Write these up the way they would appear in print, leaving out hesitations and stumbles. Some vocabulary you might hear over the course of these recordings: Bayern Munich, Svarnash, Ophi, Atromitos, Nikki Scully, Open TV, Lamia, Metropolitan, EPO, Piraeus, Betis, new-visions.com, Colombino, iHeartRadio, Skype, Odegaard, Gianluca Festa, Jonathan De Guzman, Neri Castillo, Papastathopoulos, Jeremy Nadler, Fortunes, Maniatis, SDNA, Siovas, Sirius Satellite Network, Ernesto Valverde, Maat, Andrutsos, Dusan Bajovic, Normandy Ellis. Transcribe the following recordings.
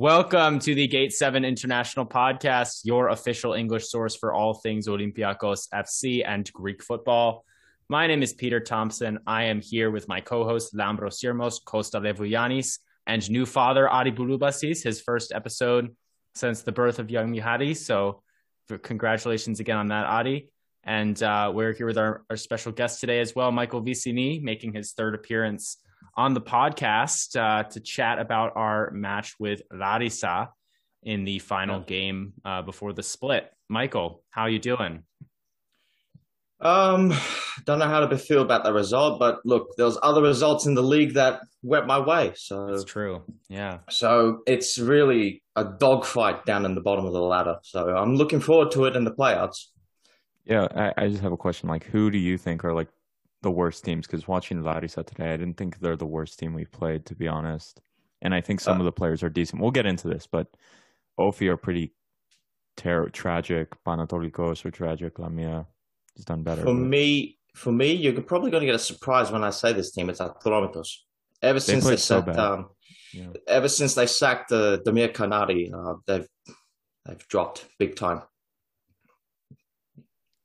Welcome to the Gate 7 International Podcast, your official English source for all things Olympiakos FC and Greek football. My name is Peter Thompson. I am here with my co-host Lambros Siermos, Costa Levouyanis, and new father Adi Bulubasis, his first episode since the birth of young Mihari. So congratulations again on that, Adi. And we're here with our special guest today as well, Michael Vicini, making his third appearance on the podcast to chat about our match with Larissa in the final game before the split. Michael, how are you doing? Don't know how to feel about the result, but look, there's other results in the league that went my way. So it's true. Yeah. So it's really a dogfight down in the bottom of the ladder. So I'm looking forward to it in the playouts. Yeah, I just have a question. Like, who do you think are like the worst teams? Because watching Larissa today, I didn't think they're the worst team we played, to be honest. And I think some of the players are decent. We'll get into this, but Ophi are pretty tragic. Panatolikos are tragic. Lamia has done better. For me, you're probably going to get a surprise when I say this team. It's Atromitos. Ever since they sacked the Damia Canadi, they've dropped big time.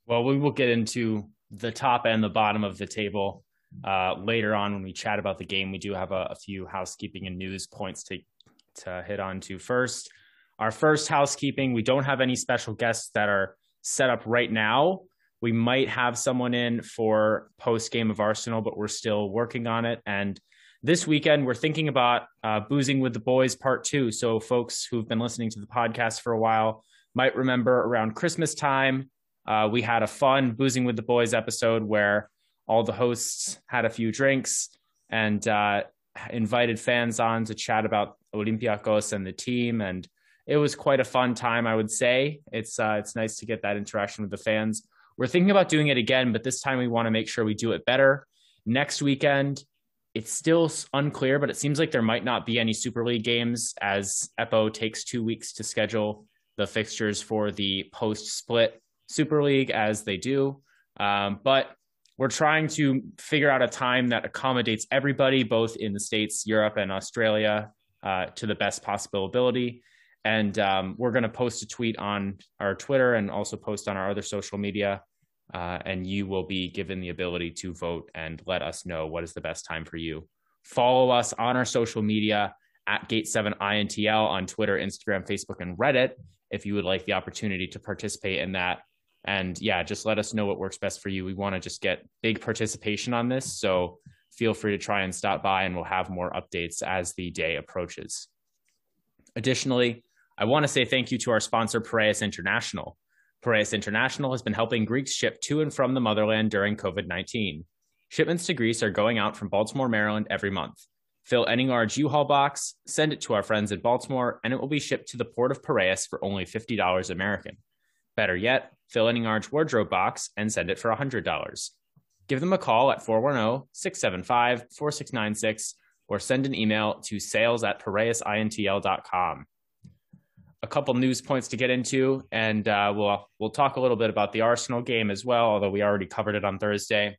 Well, we will get into the top and the bottom of the table later on when we chat about the game. We do have a few housekeeping and news points to hit on to first. Our first housekeeping, we don't have any special guests that are set up right now. We might have someone in for post-game of Arsenal, but we're still working on it. And this weekend, we're thinking about Boozing with the Boys Part 2. So folks who've been listening to the podcast for a while might remember around Christmas time, we had a fun Boozing with the Boys episode where all the hosts had a few drinks and invited fans on to chat about Olympiakos and the team. And it was quite a fun time, I would say. It's nice to get that interaction with the fans. We're thinking about doing it again, but this time we want to make sure we do it better. Next weekend, it's still unclear, but it seems like there might not be any Super League games as EPO takes 2 weeks to schedule the fixtures for the post-split Super League as they do, but we're trying to figure out a time that accommodates everybody, both in the States, Europe, and Australia, to the best possible ability. And we're going to post a tweet on our Twitter and also post on our other social media, and you will be given the ability to vote and let us know what is the best time for you. Follow us on our social media at Gate7INTL on Twitter, Instagram, Facebook, and Reddit if you would like the opportunity to participate in that. And yeah, just let us know what works best for you. We want to just get big participation on this. So feel free to try and stop by, and we'll have more updates as the day approaches. Additionally, I want to say thank you to our sponsor, Piraeus International. Piraeus International has been helping Greeks ship to and from the motherland during COVID-19. Shipments to Greece are going out from Baltimore, Maryland every month. Fill any large U-Haul box, send it to our friends in Baltimore, and it will be shipped to the port of Piraeus for only $50 American. Better yet, fill any large wardrobe box and send it for $100. Give them a call at 410-675-4696 or send an email to sales@piraeusintl.com. A couple news points to get into, and we'll talk a little bit about the Arsenal game as well, although we already covered it on Thursday,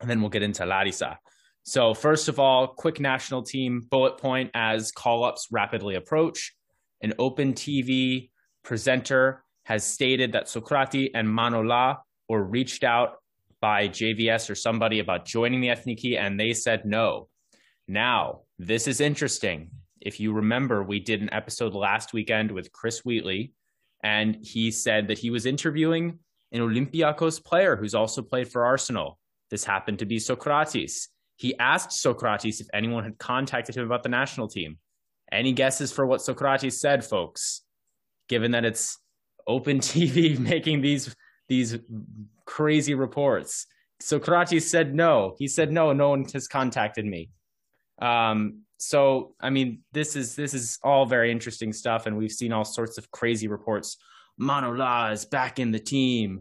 and then we'll get into Larissa. So first of all, quick national team bullet point as call-ups rapidly approach. An Open TV presenter has stated that Sokratis and Manola were reached out by JVS or somebody about joining the Ethniki, and they said no. Now, this is interesting. If you remember, we did an episode last weekend with Chris Wheatley, and he said that he was interviewing an Olympiakos player who's also played for Arsenal. This happened to be Sokratis. He asked Sokratis if anyone had contacted him about the national team. Any guesses for what Sokratis said, folks? Given that it's Open TV making these crazy reports. Sokratis said no. He said, no one has contacted me. So, I mean, this is all very interesting stuff, and we've seen all sorts of crazy reports. Manola is back in the team.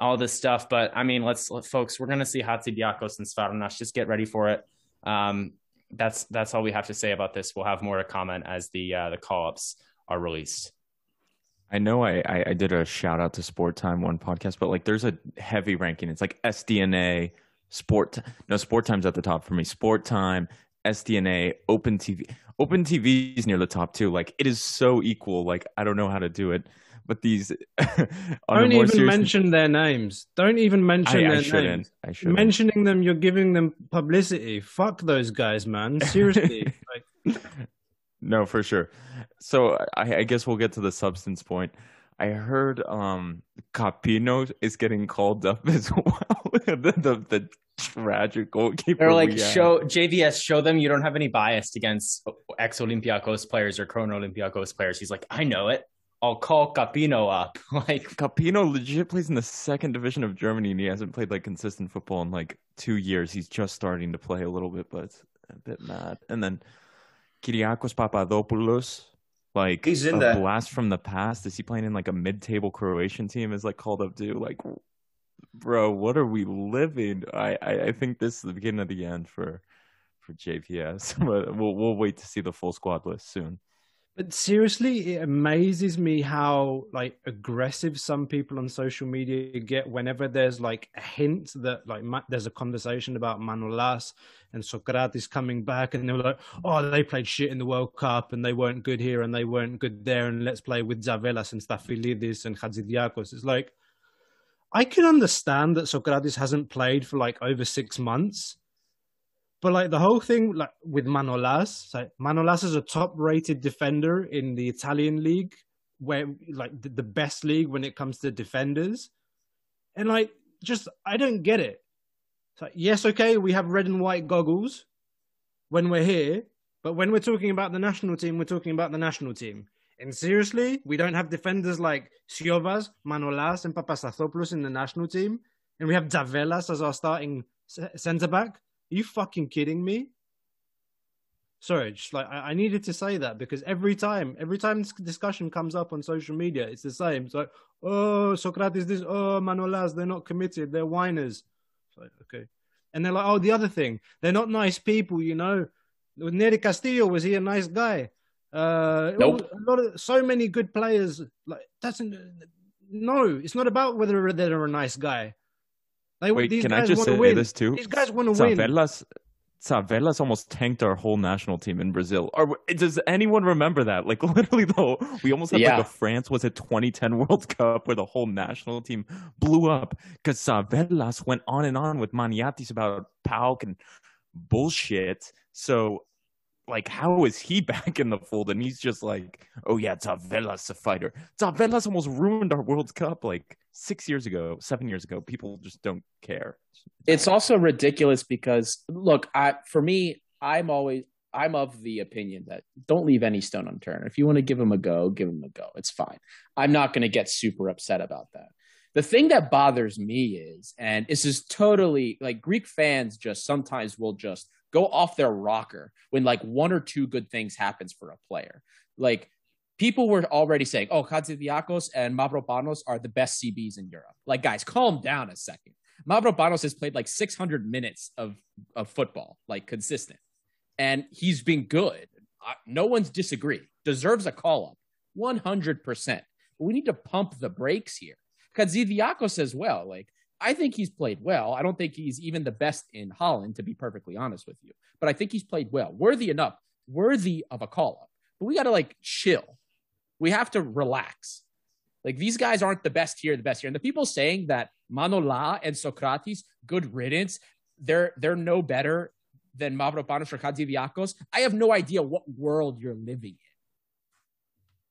All this stuff, but I mean, folks, we're going to see Hatsidiakos and Svarnash. Just get ready for it. That's all we have to say about this. We'll have more to comment as the call-ups are released. I know I did a shout out to Sport Time one podcast, but like there's a heavy ranking. It's like SDNA, Sport Time's at the top for me. Sport Time, SDNA, Open TV. Open TV is near the top too. Like, it is so equal. Like, I don't know how to do it. But these don't even mention their names. Don't even mention their names. I shouldn't. Mentioning them, you're giving them publicity. Fuck those guys, man. Seriously. Like... No, for sure. So I guess we'll get to the substance point. I heard Capino is getting called up as well. the tragic goalkeeper. They're like, JVS, show them you don't have any bias against ex-Olympiakos players or current Olympiakos players. He's like, I know it. I'll call Capino up. Like, Capino legit plays in the second division of Germany, and he hasn't played like consistent football in like 2 years. He's just starting to play a little bit, but it's a bit mad. And then Kiriakos Papadopoulos, like, he's in a blast from the past. Is he playing in like a mid-table Croatian team? Is like called up too. Like, bro, what are we living? I think this is the beginning of the end for JVS. But we'll wait to see the full squad list soon. But seriously, it amazes me how like aggressive some people on social media get whenever there's like a hint that like there's a conversation about Manola and Sokratis coming back, and they were like, oh, they played shit in the World Cup and they weren't good here and they weren't good there, and let's play with Zavellas and Stafylidis and Hatsidiakos. It's like, I can understand that Sokratis hasn't played for like over 6 months. But like the whole thing, like with Manolas, like Manolas is a top-rated defender in the Italian league, where like the best league when it comes to defenders, and like just I don't get it. It's like, yes, okay, we have red and white goggles when we're here, but when we're talking about the national team, we're talking about the national team. And seriously, we don't have defenders like Siovas, Manolas, and Papastathopoulos in the national team, and we have Zavellas as our starting centre back. Are you fucking kidding me? Sorry, just like I needed to say that because every time this discussion comes up on social media, it's the same. It's like, oh, Sokratis this, oh, Manolas, they're not committed, they're whiners. It's like, okay. And they're like, oh, the other thing, they're not nice people, you know. With Neri Castillo, was he a nice guy? Nope. So many good players. Like, no, it's not about whether they're a nice guy. Wait, can I just say this too? These guys want to win. Zavellas almost tanked our whole national team in Brazil. Does anyone remember that? Like, literally, though, we almost had like a France, was it 2010 World Cup, where the whole national team blew up because Zavellas went on and on with Maniatis about Pauk and bullshit. So, like, how is he back in the fold? And he's just like, oh, yeah, Zavellas a fighter. Zavellas almost ruined our World Cup, like, 6 years ago, 7 years ago. People just don't care. It's also ridiculous because, look, I'm of the opinion that don't leave any stone unturned. If you want to give him a go, give him a go. It's fine. I'm not going to get super upset about that. The thing that bothers me is, and this is totally, like, Greek fans just sometimes will just go off their rocker when like one or two good things happens for a player. Like, people were already saying, oh, Hatsidiakos and Mavropanos are the best CBs in Europe. Like, guys, calm down a second. Mavropanos has played like 600 minutes of football, like consistent. And he's been good. No one's disagreed. Deserves a call-up, 100%. We need to pump the brakes here. Hatsidiakos as well, like, I think he's played well. I don't think he's even the best in Holland, to be perfectly honest with you. But I think he's played well. Worthy enough. Worthy of a call-up. But we got to, like, chill. We have to relax. Like, these guys aren't the best here, the best here. And the people saying that Manola and Sokratis, good riddance, they're no better than Mavropanos or Hatsidiakos. I have no idea what world you're living in.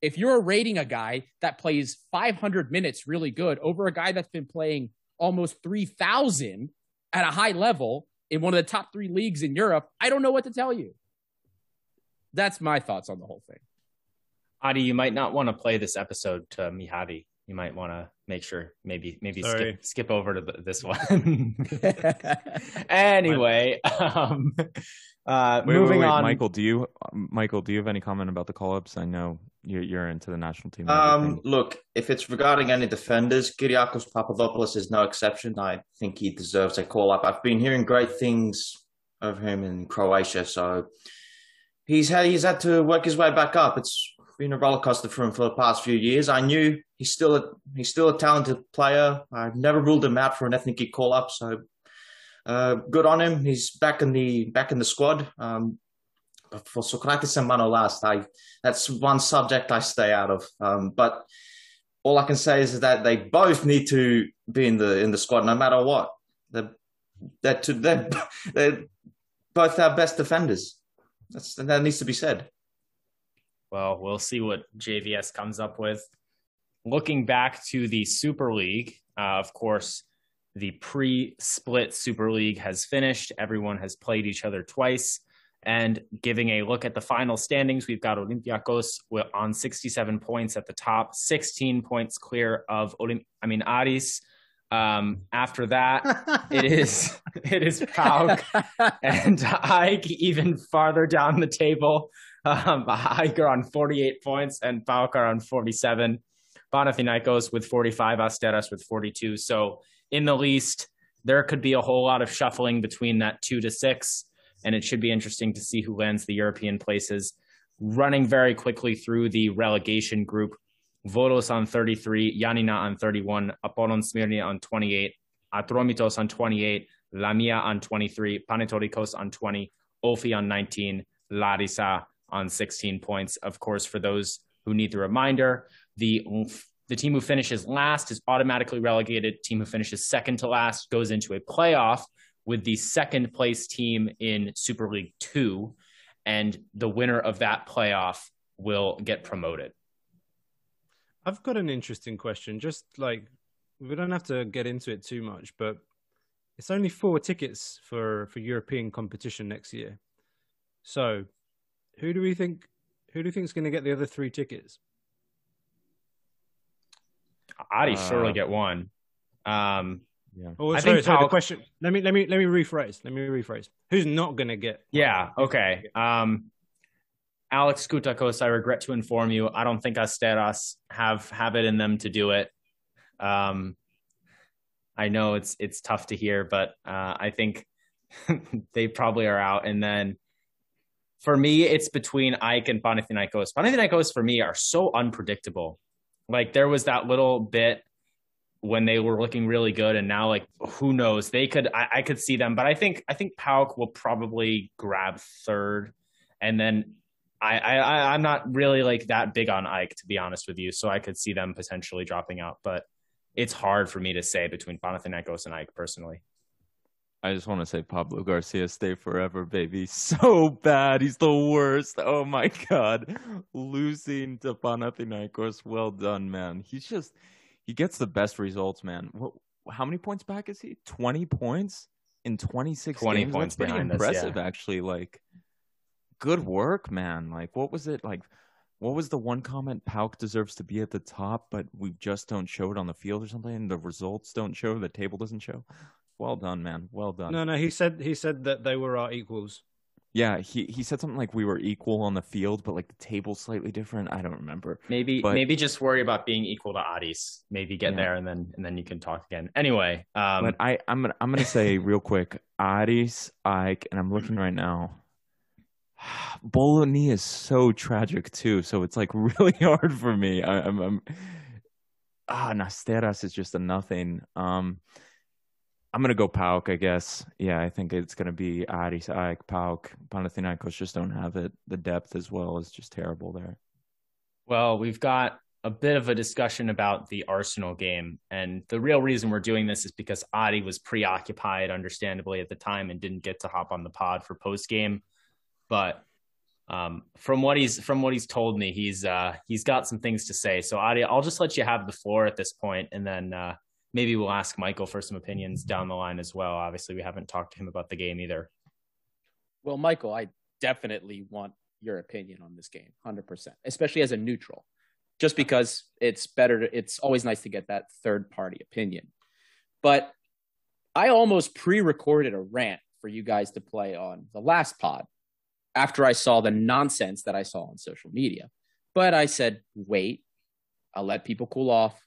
If you're rating a guy that plays 500 minutes really good over a guy that's been playing almost 3,000 at a high level in one of the top three leagues in Europe, I don't know what to tell you. That's my thoughts on the whole thing. Adi, you might not want to play this episode to Mihadi. You might want to make sure, maybe skip over to this one. Anyway, moving on. Michael, do you have any comment about the call-ups? I know you're into the national team. Look, if it's regarding any defenders, Kyriakos Papadopoulos is no exception. I think he deserves a call-up. I've been hearing great things of him in Croatia, so he's had to work his way back up. It's been a roller coaster for him for the past few years. I knew he's still a talented player. I've never ruled him out for an Ethniki call up, so good on him. He's back in the squad. But for Sokratis and Manolas, that's one subject I stay out of. But all I can say is that they both need to be in the squad, no matter what. They're both our best defenders. That needs to be said. Well, we'll see what JVS comes up with. Looking back to the Super League, of course, the pre-split Super League has finished. Everyone has played each other twice. And giving a look at the final standings, we've got Olympiakos on 67 points at the top, 16 points clear of Aris. After that, it is Pauk and Ike even farther down the table. Ike are on 48 points and Pauk are on 47. Panathinaikos with 45, Asteras with 42. So in the least, there could be a whole lot of shuffling between that 2 to 6. And it should be interesting to see who lands the European places. Running very quickly through the relegation group, Volos on 33, Yanina on 31, Apollon Smyrna on 28, Atromitos on 28, Lamia on 23, Panatolikos on 20, Ophi on 19, Larissa on 16 points. Of course, for those who need the reminder, the team who finishes last is automatically relegated. Team who finishes second to last goes into a playoff with the second place team in Super League 2, and the winner of that playoff will get promoted. I've got an interesting question. Just like, we don't have to get into it too much, but it's only 4 tickets for European competition next year. So who do you think is going to get the other 3 tickets? Adi surely get one. Yeah. Oh, sorry, the question. Let me rephrase. Who's not going to get? Yeah. Okay. Alex Koutakos, I regret to inform you, I don't think Asteras have it in them to do it. I know it's tough to hear, but I think they probably are out. And then for me, it's between Ike and Panathinaikos. Panathinaikos for me are so unpredictable. Like, there was that little bit when they were looking really good, and now, like, who knows? They could, I could see them, but I think Pauk will probably grab third, and then I'm not really like that big on Ike, to be honest with you, so I could see them potentially dropping out, but it's hard for me to say between Panathinaikos and Ike personally. I just want to say Pablo Garcia, stay forever, baby. So bad. He's the worst. Oh, my God. Losing to Panathinaikos. Well done, man. He's just... he gets the best results, man. How many points back is he? 20 points in 26 games? That's pretty impressive, actually. Like, good work, man. Like, what was it? Like, what was the one comment? Pauk deserves to be at the top, but we just don't show it on the field or something, and the results don't show, the table doesn't show. Well done, man. Well done. No, he said that they were our equals. Yeah, he said something like we were equal on the field, but like the table's slightly different. I don't remember. Maybe just worry about being equal to Adis. Maybe get there and then you can talk again. Anyway, but I'm gonna say real quick, Adis, Ike, and I'm looking right now. Bologna is so tragic too, so it's like really hard for me. Nasteras is just a nothing. I'm going to go Pauk, I guess. Yeah, I think it's going to be Aris, Ike, Pauk. Panathinaikos just don't have it. The depth as well is just terrible there. Well, we've got a bit of a discussion about the Arsenal game. And the real reason we're doing this is because Adi was preoccupied, understandably, at the time and didn't get to hop on the pod for post-game. But from what he's told me, he's got some things to say. So, Adi, I'll just let you have the floor at this point, and then maybe we'll ask Michael for some opinions down the line as well. Obviously, we haven't talked to him about the game either. Well, Michael, I definitely want your opinion on this game, 100%, especially as a neutral, just because it's better. It's always nice to get that third-party opinion. But I almost pre-recorded a rant for you guys to play on the last pod after I saw the nonsense that I saw on social media. But I said, wait, I'll let people cool off.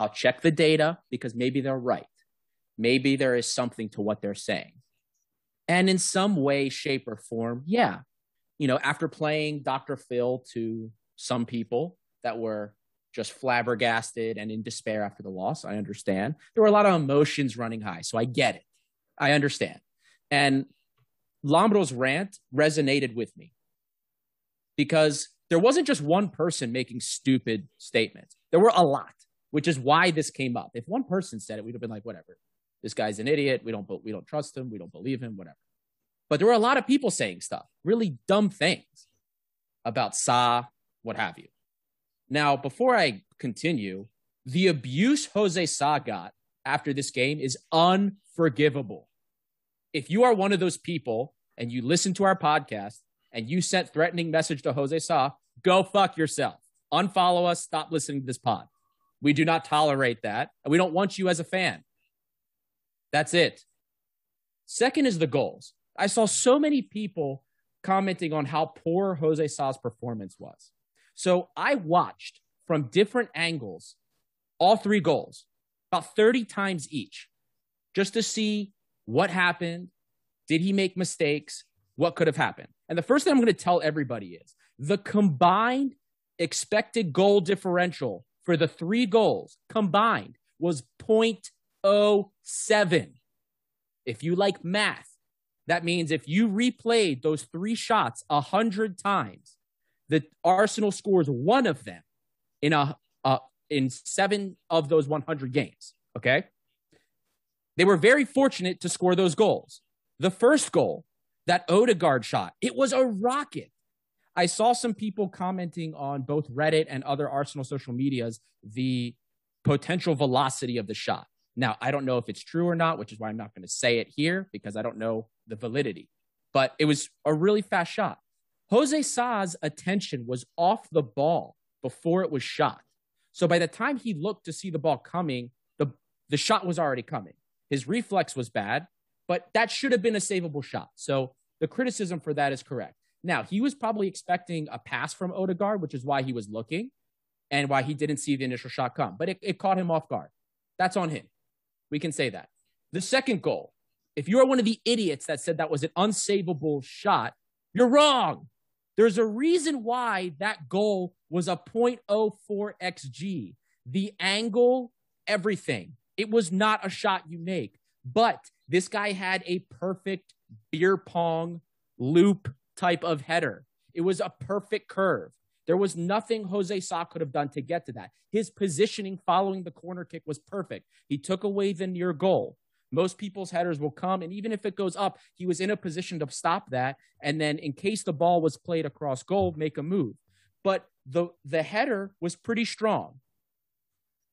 I'll check the data because maybe they're right. Maybe there is something to what they're saying. And in some way, shape, or form, yeah. You know, after playing Dr. Phil to some people that were just flabbergasted and in despair after the loss, I understand. There were a lot of emotions running high, so I get it. I understand. And Lambros' rant resonated with me. because there wasn't just one person making stupid statements. There were a lot, which is why this came up. If one person said it, we'd have been like, whatever. This guy's an idiot. We don't trust him. We don't believe him, whatever. But there were a lot of people saying stuff, really dumb things about Sa, what have you. Now, before I continue, the abuse Jose Sa got after this game is unforgivable. If you are one of those people and you listen to our podcast and you sent threatening message to Jose Sa, go fuck yourself. Unfollow us. Stop listening to this pod. We do not tolerate that. And we don't want you as a fan. That's it. Second is the goals. I saw so many people commenting on how poor Jose Sa's performance was. So I watched from different angles all three goals, about 30 times each, just to see what happened. Did he make mistakes? What could have happened? And the first thing I'm going to tell everybody is the combined expected goal differential for the three goals combined was 0.07. If you like math, that means if you replayed those three shots 100 times, the Arsenal scores one of them in 7 of those 100 games, okay? They were very fortunate to score those goals. The first goal, that Odegaard shot, it was a rocket. I saw some people commenting on both Reddit and other Arsenal social medias the potential velocity of the shot. Now, I don't know if it's true or not, which is why I'm not going to say it here because I don't know the validity. But it was a really fast shot. Jose Sa's attention was off the ball before it was shot. So by the time he looked to see the ball coming, the shot was already coming. His reflex was bad, but that should have been a savable shot. So the criticism for that is correct. Now, he was probably expecting a pass from Odegaard, which is why he was looking and why he didn't see the initial shot come. But it caught him off guard. That's on him. We can say that. The second goal, if you are one of the idiots that said that was an unsavable shot, you're wrong. There's a reason why that goal was a 0.04 XG. The angle, everything. It was not a shot you make. But this guy had a perfect beer pong loop type of header. It was a perfect curve. There was nothing Jose Sa could have done to get to that. His positioning following the corner kick was perfect. He took away the near goal. Most people's headers will come, and even if it goes up, he was in a position to stop that, and then in case the ball was played across goal, make a move. But the header was pretty strong,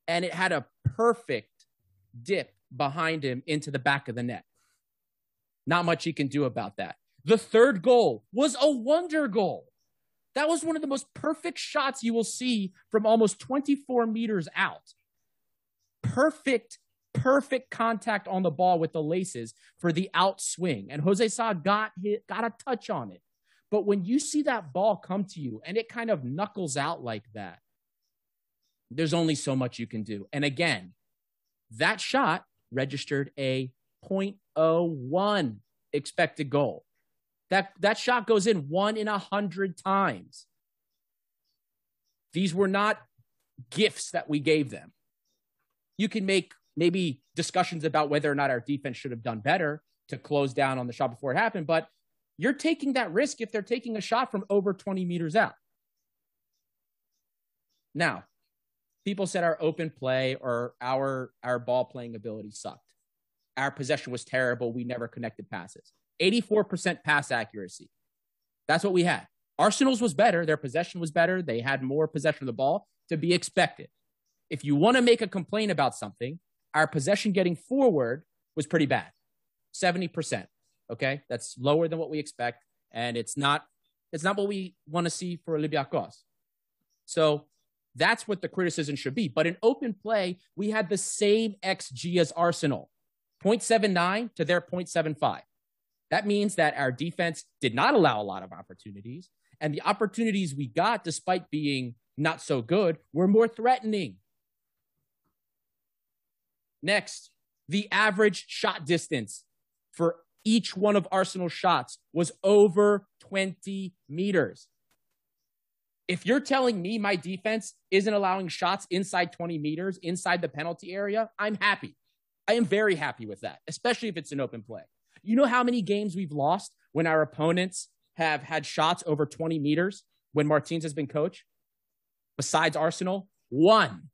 and it had a perfect dip behind him into the back of the net. Not much he can do about that. The third goal was a wonder goal. That was one of the most perfect shots you will see from almost 24 meters out. Perfect contact on the ball with the laces for the out swing. And Jose Sa got a touch on it. But when you see that ball come to you and it kind of knuckles out like that, there's only so much you can do. And again, that shot registered a 0.01 expected goal. That shot goes in 1 in 100 times. These were not gifts that we gave them. You can make maybe discussions about whether or not our defense should have done better to close down on the shot before it happened, but you're taking that risk if they're taking a shot from over 20 meters out. Now, people said our open play or our ball playing ability sucked. Our possession was terrible. We never connected passes. 84% pass accuracy. That's what we had. Arsenal's was better. Their possession was better. They had more possession of the ball, to be expected. If you want to make a complaint about something, our possession getting forward was pretty bad, 70%. Okay, that's lower than what we expect, and it's not what we want to see for Olympiakos. So that's what the criticism should be. But in open play, we had the same XG as Arsenal, 0.79 to their 0.75. That means that our defense did not allow a lot of opportunities, and the opportunities we got, despite being not so good, were more threatening. Next, the average shot distance for each one of Arsenal's shots was over 20 meters. If you're telling me my defense isn't allowing shots inside 20 meters, inside the penalty area, I'm happy. I am very happy with that, especially if it's an open play. You know how many games we've lost when our opponents have had shots over 20 meters? when Martinez has been coach, besides Arsenal, one.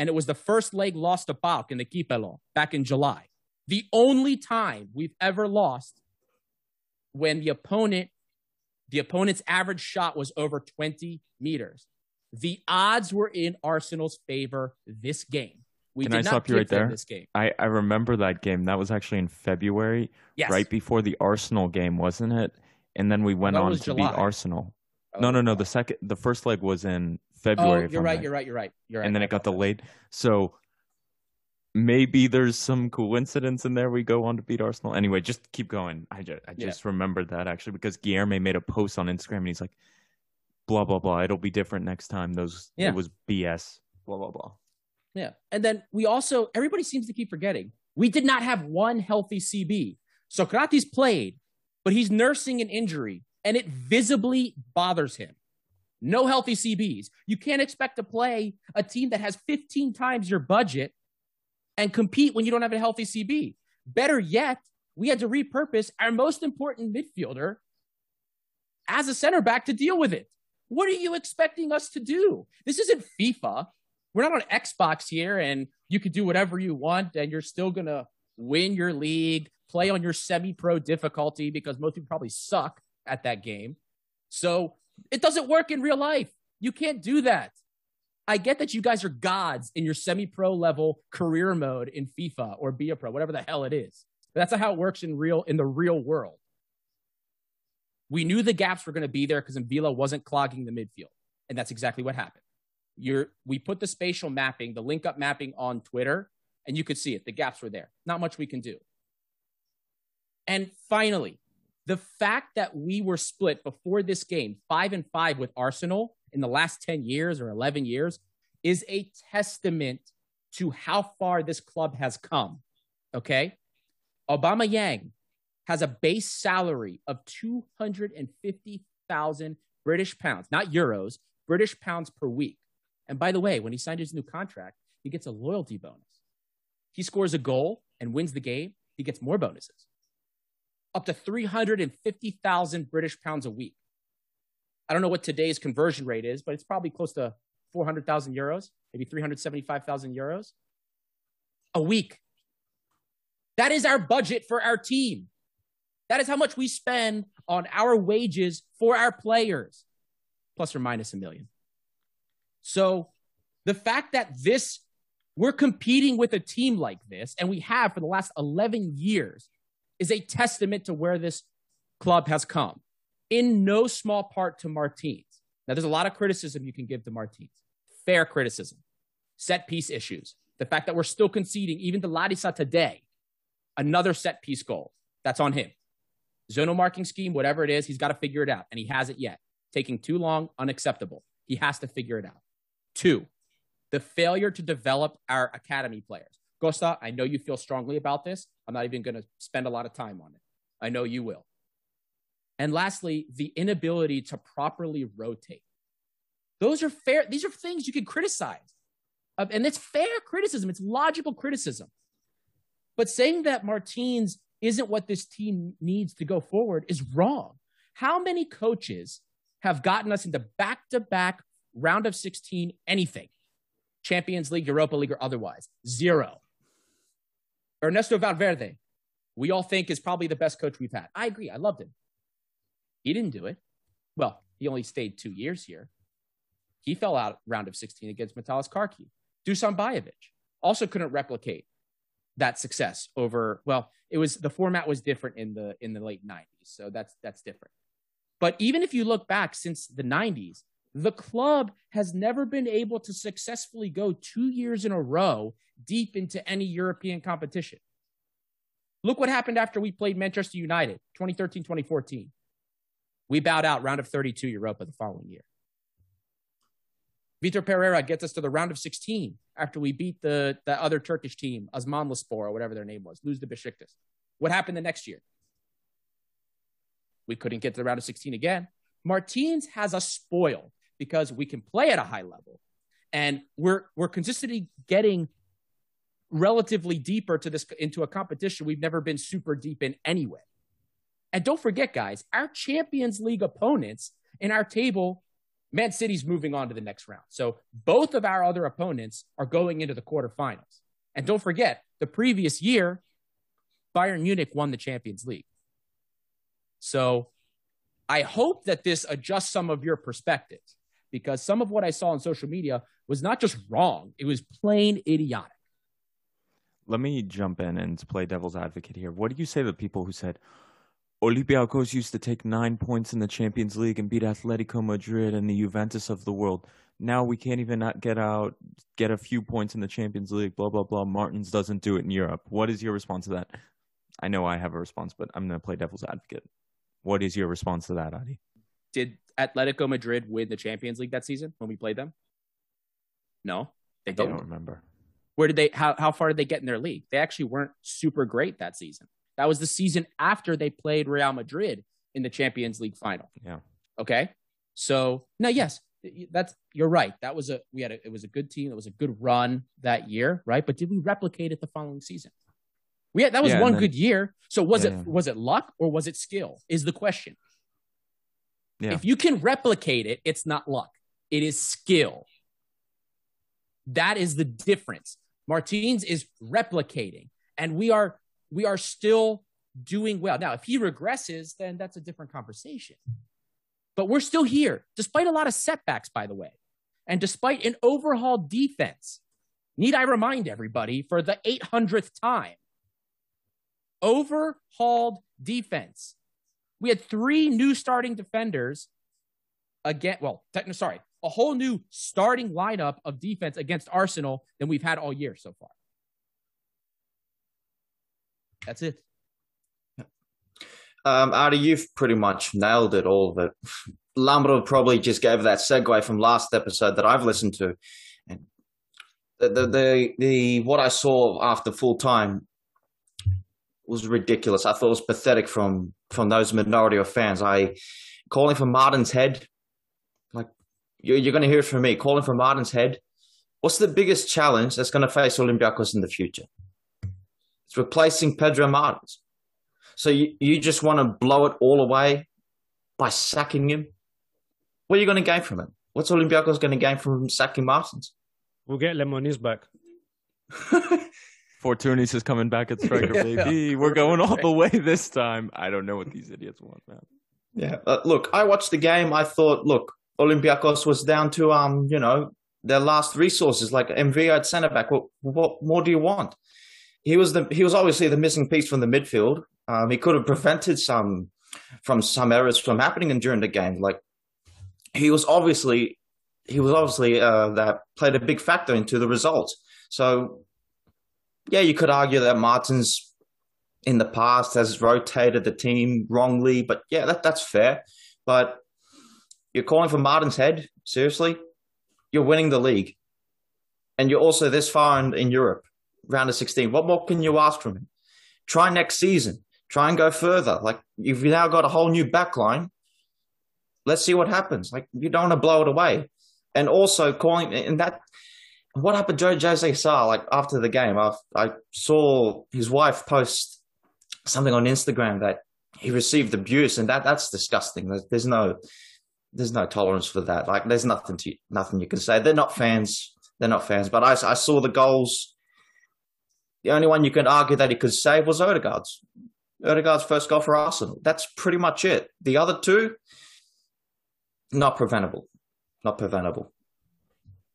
And it was the first leg lost to Pauk in the Kipelo back in July. The only time we've ever lost when the opponent's average shot was over 20 meters. The odds were in Arsenal's favor this game. We Can I stop you right there? This game. I remember that game. That was actually in February, yes. Right before the Arsenal game, wasn't it? And then we went on to beat Arsenal. Oh, no. The first leg was in February. Oh, you're right. And then it got delayed. So maybe there's some coincidence in there. We go on to beat Arsenal. Anyway, just keep going. I just remembered that actually because Guilherme made a post on Instagram and he's like, blah, blah, blah. It'll be different next time. It was BS, blah, blah, blah. Yeah. And then everybody seems to keep forgetting. We did not have one healthy CB. Sokratis played, but he's nursing an injury, and it visibly bothers him. No healthy CBs. You can't expect to play a team that has 15 times your budget and compete when you don't have a healthy CB. Better yet, we had to repurpose our most important midfielder as a center back to deal with it. What are you expecting us to do? This isn't FIFA. We're not on Xbox here, and you can do whatever you want, and you're still going to win your league, play on your semi-pro difficulty because most people probably suck at that game. So it doesn't work in real life. You can't do that. I get that you guys are gods in your semi-pro level career mode in FIFA or Be a Pro, whatever the hell it is. But that's not how it works in the real world. We knew the gaps were going to be there because Mvila wasn't clogging the midfield, and that's exactly what happened. We put the spatial mapping, the link-up mapping on Twitter, and you could see it. The gaps were there. Not much we can do. And finally, the fact that we were split before this game, 5-5 with Arsenal in the last 10 years or 11 years, is a testament to how far this club has come, okay? Aubameyang has a base salary of 250,000 British pounds, not euros, British pounds per week. And by the way, when he signed his new contract, he gets a loyalty bonus. He scores a goal and wins the game, he gets more bonuses. Up to 350,000 British pounds a week. I don't know what today's conversion rate is, but it's probably close to 400,000 euros, maybe 375,000 euros a week. That is our budget for our team. That is how much we spend on our wages for our players, plus or minus $1 million. So the fact that we're competing with a team like this, and we have for the last 11 years, is a testament to where this club has come, in no small part to Martins. Now, there's a lot of criticism you can give to Martins. Fair criticism. Set-piece issues. The fact that we're still conceding, even to Larissa today, another set-piece goal. That's on him. Zonal marking scheme, whatever it is, he's got to figure it out, and he hasn't yet. Taking too long, unacceptable. He has to figure it out. 2, the failure to develop our academy players. Costa, I know you feel strongly about this. I'm not even going to spend a lot of time on it. I know you will. And lastly, the inability to properly rotate. Those are fair. These are things you can criticize. And it's fair criticism. It's logical criticism. But saying that Martins isn't what this team needs to go forward is wrong. How many coaches have gotten us into back-to-back round of 16 anything? Champions League, Europa League, or otherwise. 0. Ernesto Valverde, we all think is probably the best coach we've had. I agree. I loved him. He didn't do it. Well, he only stayed 2 years here. He fell out round of 16 against Metalas Karki. Dusan Bajovic also couldn't replicate that success over, well, it was the format was different in the late 90s. So that's different. But even if you look back since the 90s, the club has never been able to successfully go 2 years in a row deep into any European competition. Look what happened after we played Manchester United, 2013-2014. We bowed out round of 32 Europa the following year. Vitor Pereira gets us to the round of 16 after we beat the other Turkish team, Osmanlıspor or whatever their name was, lose to Besiktas. What happened the next year? We couldn't get to the round of 16 again. Martins has us spoiled, because we can play at a high level, and we're consistently getting relatively deeper to this into a competition we've never been super deep in anyway. And don't forget, guys, our Champions League opponents in our table, Man City's moving on to the next round. So both of our other opponents are going into the quarterfinals. And don't forget, the previous year, Bayern Munich won the Champions League. So I hope that this adjusts some of your perspective, because some of what I saw on social media was not just wrong, it was plain idiotic. Let me jump in and play devil's advocate here. What do you say to the people who said, Olympiakos used to take 9 points in the Champions League and beat Atletico Madrid and the Juventus of the world. Now we can't even get a few points in the Champions League, blah, blah, blah. Martins doesn't do it in Europe. What is your response to that? I know I have a response, but I'm going to play devil's advocate. What is your response to that, Adi? Did Atletico Madrid win the Champions League that season when we played them? No, they didn't. I don't remember. Where did they? How far did they get in their league? They actually weren't super great that season. That was the season after they played Real Madrid in the Champions League final. Yeah. Okay. So now, yes, you're right. That was it was a good team. It was a good run that year, right? But did we replicate it the following season? That was one good year. So was it luck or was it skill? Is the question. Yeah. If you can replicate it, it's not luck. It is skill. That is the difference. Martins is replicating, and we are still doing well. Now, if he regresses, then that's a different conversation. But we're still here, despite a lot of setbacks, by the way, and despite an overhauled defense. Need I remind everybody for the 800th time? Overhauled defense. We had three new starting defenders again. Well, sorry, a whole new starting lineup of defense against Arsenal than we've had all year so far. That's it. Adi, you've pretty much nailed it, all of it. Lambro probably just gave that segue from last episode that I've listened to. And what I saw after full time was ridiculous. I thought it was pathetic from those minority of fans. Calling for Martin's head. Like, you're going to hear it from me. Calling for Martin's head. What's the biggest challenge that's going to face Olympiakos in the future? It's replacing Pedro Martins. So you just want to blow it all away by sacking him? What are you going to gain from it? What's Olympiakos going to gain from sacking Martins? We'll get Lemonis back. Fortunes is coming back at striker, baby. We're going all the way this time. I don't know what these idiots want, man. Yeah, look, I watched the game. I thought, look, Olympiakos was down to, their last resources, like MV at centre back. What more do you want? He was obviously the missing piece from the midfield. He could have prevented some errors from happening during the game. Like, he was obviously that played a big factor into the results. So yeah, you could argue that Martins in the past has rotated the team wrongly, but yeah, that's fair. But you're calling for Martins' head? Seriously? You're winning the league. And you're also this far in Europe. Round of 16. What more can you ask from him? Try next season. Try and go further. Like, you've now got a whole new backline. Let's see what happens. Like, you don't want to blow it away. And also what happened to Jose Sa? Like, after the game, I saw his wife post something on Instagram that he received abuse, and that's disgusting. There's no tolerance for that. Like, there's nothing you can say. They're not fans. But I saw the goals. The only one you can argue that he could save was Odegaard's. Odegaard's first goal for Arsenal. That's pretty much it. The other two, not preventable. Not preventable.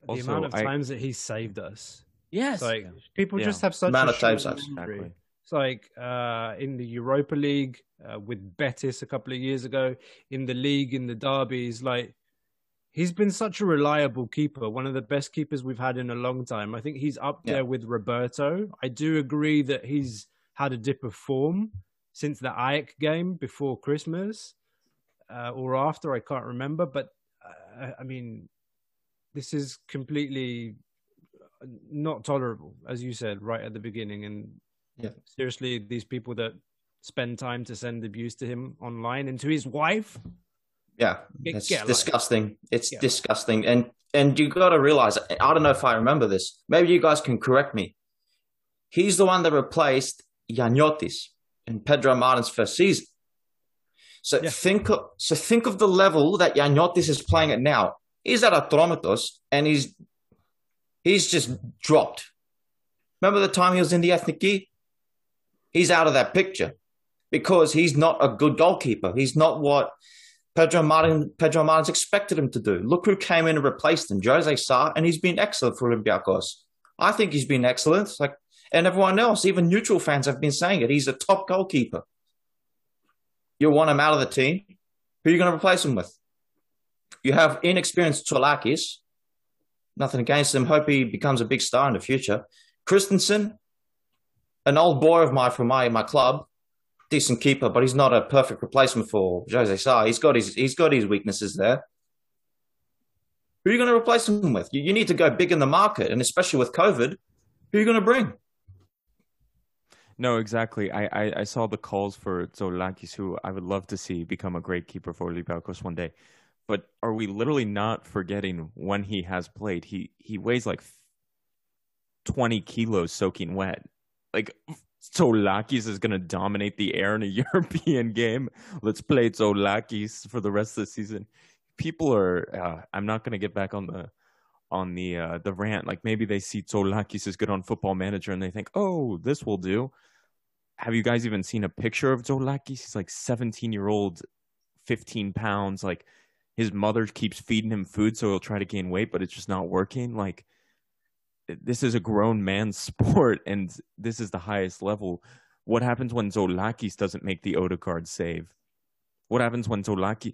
The also, amount of times that he saved us. Yes. Like, people just have such amount of times. Exactly. It's like in the Europa League with Betis a couple of years ago, in the league, in the derbies, like, he's been such a reliable keeper, one of the best keepers we've had in a long time. I think he's up there with Roberto. I do agree that he's had a dip of form since the Ajax game before Christmas or after, I can't remember. But, I mean, this is completely not tolerable, as you said, right at the beginning. And seriously, these people that spend time to send abuse to him online and to his wife... Yeah, it's disgusting. It's disgusting. And you got to realize, I don't know if I remember this. Maybe you guys can correct me. He's the one that replaced Yanyotis in Pedro Martin's first season. So think of the level that Yaniotis is playing at now. He's at Atromitos and he's just dropped. Remember the time he was in the Ethniki? He's out of that picture because he's not a good goalkeeper. He's not what Pedro Martinez expected him to do. Look who came in and replaced him, Jose Sa, and he's been excellent for Olympiakos. I think he's been excellent. And everyone else, even neutral fans have been saying it. He's a top goalkeeper. You want him out of the team. Who are you going to replace him with? You have inexperienced Tsolakis. Nothing against him. Hope he becomes a big star in the future. Christensen, an old boy of mine from my club. Decent keeper, but he's not a perfect replacement for Jose Sa. He's got his weaknesses there. Who are you going to replace him with? You need to go big in the market, and especially with COVID, who are you going to bring? No, exactly. I saw the calls for Tsolakis, who I would love to see become a great keeper for Olympiakos one day. But are we literally not forgetting when he has played? He weighs like 20 kilos soaking wet. Like, Tsolakis is going to dominate the air in a European game. Let's play Tsolakis for the rest of the season. People are... I'm not going to get back on the rant. Like, maybe they see Tsolakis is good on Football Manager and they think, oh, this will do. Have you guys even seen a picture of Tsolakis? He's like 17-year-old, 15 pounds. Like, his mother keeps feeding him food, so he'll try to gain weight, but it's just not working. Like, this is a grown man's sport, and this is the highest level. What happens when Tsolakis doesn't make the Odegaard save? What happens when Tsolakis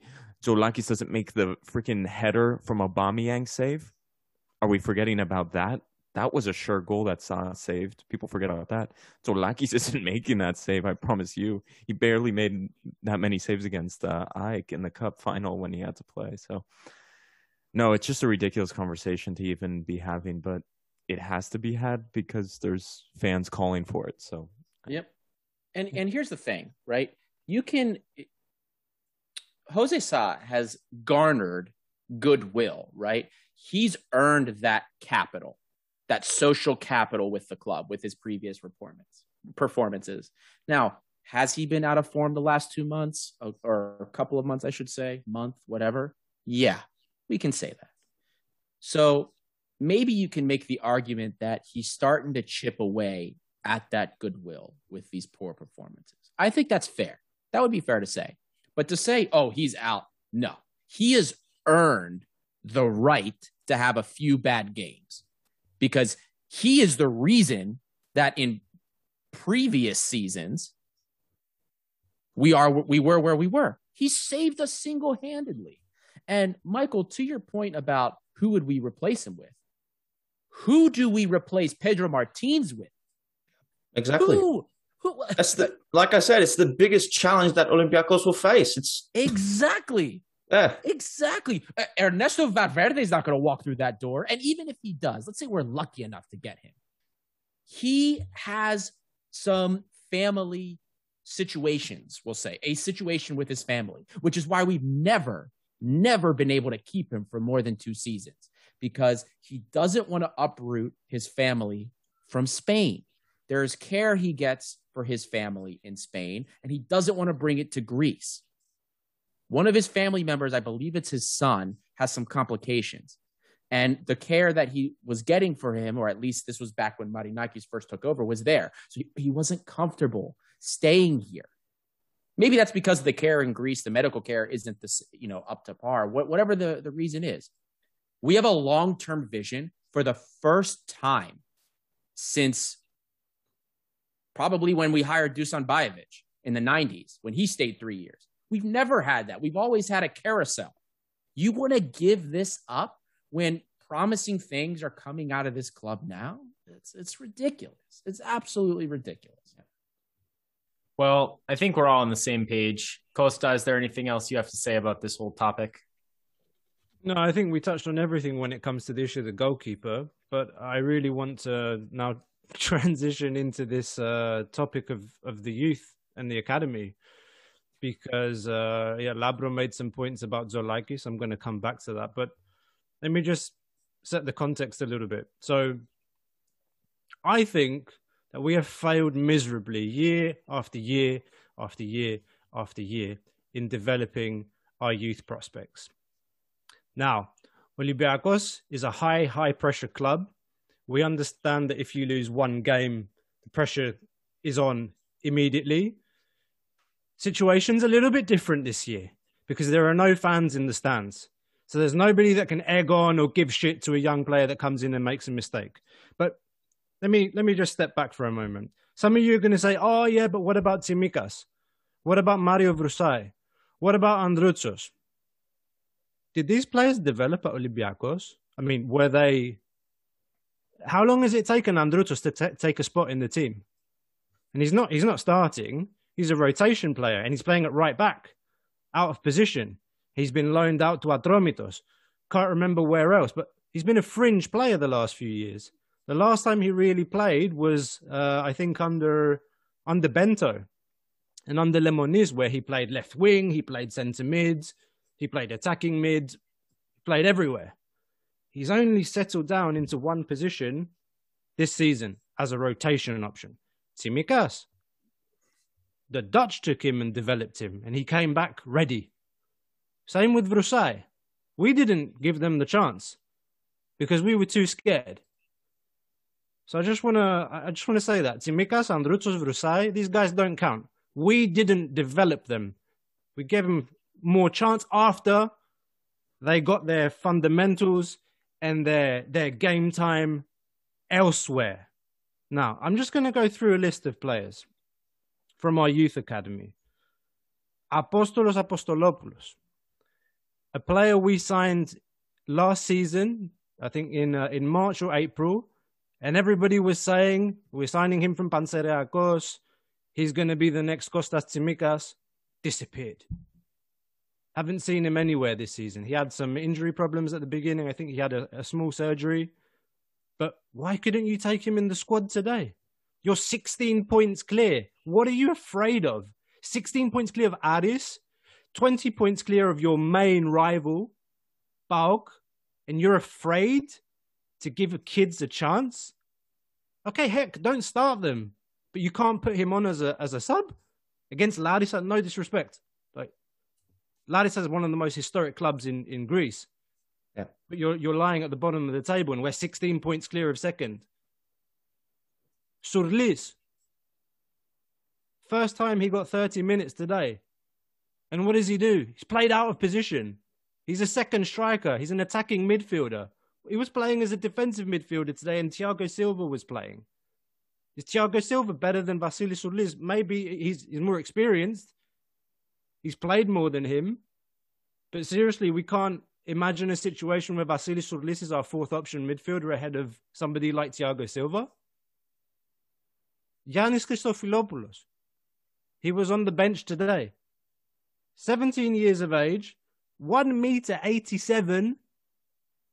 doesn't make the freaking header from Aubameyang save? Are we forgetting about that? That was a sure goal that Sa saved. People forget about that. Tsolakis isn't making that save, I promise you. He barely made that many saves against Aik in the cup final when he had to play. So, no, it's just a ridiculous conversation to even be having, but it has to be had because there's fans calling for it. So, yep. And here's the thing, right? Jose Sa has garnered goodwill, right? He's earned that capital, that social capital with the club, with his previous performances. Now, has he been out of form the last 2 months or a couple of months, I should say, month, whatever? Yeah, we can say that. So maybe you can make the argument that he's starting to chip away at that goodwill with these poor performances. I think that's fair. That would be fair to say. But to say, oh, he's out, no. He has earned the right to have a few bad games because he is the reason that in previous seasons we were where we were. He saved us single-handedly. And Michael, to your point about who would we replace him with? Who do we replace Pedro Martins with? Exactly. Like I said, it's the biggest challenge that Olympiacos will face. Exactly. Yeah. Exactly. Ernesto Valverde is not going to walk through that door. And even if he does, let's say we're lucky enough to get him. He has some family situations, we'll say, a situation with his family, which is why we've never been able to keep him for more than 2 seasons because he doesn't want to uproot his family from Spain. There's care he gets for his family in Spain, and he doesn't want to bring it to Greece. One of his family members, I believe it's his son, has some complications. And the care that he was getting for him, or at least this was back when Marinakis first took over, was there. So he wasn't comfortable staying here. Maybe that's because the care in Greece, the medical care isn't up to par, whatever the reason is. We have a long-term vision for the first time since probably when we hired Dusan Bajovic in the 90s, when he stayed 3 years. We've never had that. We've always had a carousel. You want to give this up when promising things are coming out of this club now? It's ridiculous. It's absolutely ridiculous. Well, I think we're all on the same page. Costa, is there anything else you have to say about this whole topic? No, I think we touched on everything when it comes to the issue of the goalkeeper, but I really want to now transition into this topic of the youth and the academy. Because, Labro made some points about Tsolakis, so I'm going to come back to that. But let me just set the context a little bit. So I think that we have failed miserably year after year after year after year in developing our youth prospects. Now, Olympiakos is a high pressure club. We understand that if you lose one game, the pressure is on immediately. Situation's a little bit different this year because there are no fans in the stands. So there's nobody that can egg on or give shit to a young player that comes in and makes a mistake. But let me just step back for a moment. Some of you are going to say, oh yeah, but what about Tsimikas? What about Mario Vrusai? What about Andrutsos? Did these players develop at Olympiakos? I mean, were they... How long has it taken Andrutsos to take a spot in the team? And he's not starting. He's a rotation player, and he's playing at right back, out of position. He's been loaned out to Atromitos. Can't remember where else, but he's been a fringe player the last few years. The last time he really played was, I think, under Bento and under Lemoniz, where he played left wing, he played centre mid, he played attacking mid, he played everywhere. He's only settled down into one position this season as a rotation option. Tsimikas. The Dutch took him and developed him, and he came back ready. Same with Vrusai. We didn't give them the chance because we were too scared. So I just wanna say that Tsimikas, Andrutsos, Vrusai, these guys don't count. We didn't develop them. We gave them more chance after they got their fundamentals and their game time elsewhere. Now, I'm just gonna go through a list of players from our youth academy. Apostolos Apostolopoulos, a player we signed last season, I think in March or April, and everybody was saying, we're signing him from Pansereakos, he's going to be the next Kostas Tsimikas, disappeared. Haven't seen him anywhere this season. He had some injury problems at the beginning. I think he had a small surgery. But why couldn't you take him in the squad today? You're 16 points clear. What are you afraid of? 16 points clear of Aris, 20 points clear of your main rival, Pauk, and you're afraid to give kids a chance? Okay, heck, don't start them, but you can't put him on as a sub against Larissa. No disrespect, like Larissa is one of the most historic clubs in Greece. Yeah, but you're lying at the bottom of the table, and we're 16 points clear of second. Surlis, first time he got 30 minutes today. And what does he do? He's played out of position. He's a second striker. He's an attacking midfielder. He was playing as a defensive midfielder today, and Thiago Silva was playing. Is Thiago Silva better than Vasilis Surlis? Maybe he's more experienced. He's played more than him. But seriously, we can't imagine a situation where Vasilis Surlis is our fourth option midfielder ahead of somebody like Thiago Silva. Yannis Christofilopoulos. He was on the bench today. 17 years of age, 1.87 meters,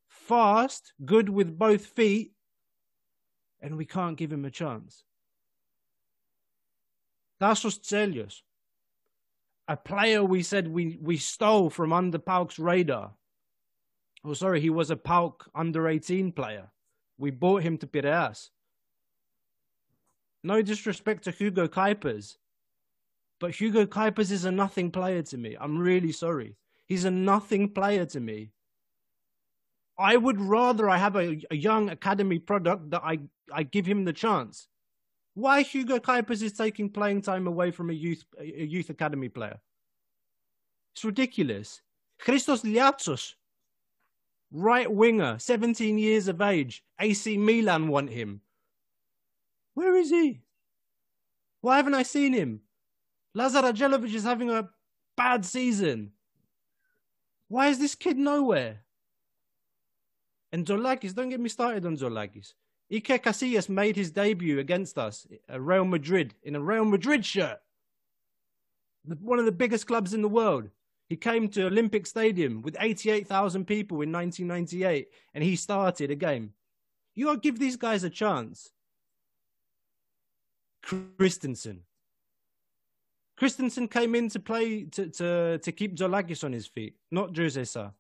fast, good with both feet, and we can't give him a chance. Tassos Tselios, a player we said we stole from under Pauk's radar. Oh, sorry, he was a Pauk under-18 player. We bought him to Piraeus. No disrespect to Hugo Kuipers, but Hugo Kuipers is a nothing player to me. I'm really sorry. He's a nothing player to me. I would rather I have a young academy product that I give him the chance. Why Hugo Kuipers is taking playing time away from a youth academy player? It's ridiculous. Christos Liatsos, right winger, 17 years of age. AC Milan want him. Where is he? Why haven't I seen him? Lazar Rajelovic is having a bad season. Why is this kid nowhere? And Zorlakis, don't get me started on Zorlakis. Iker Casillas made his debut against us at Real Madrid in a Real Madrid shirt. One of the biggest clubs in the world. He came to Olympic Stadium with 88,000 people in 1998 and he started a game. You got to give these guys a chance. Christensen. Christensen came in to play to keep Zorlakis on his feet, not Jose Sa.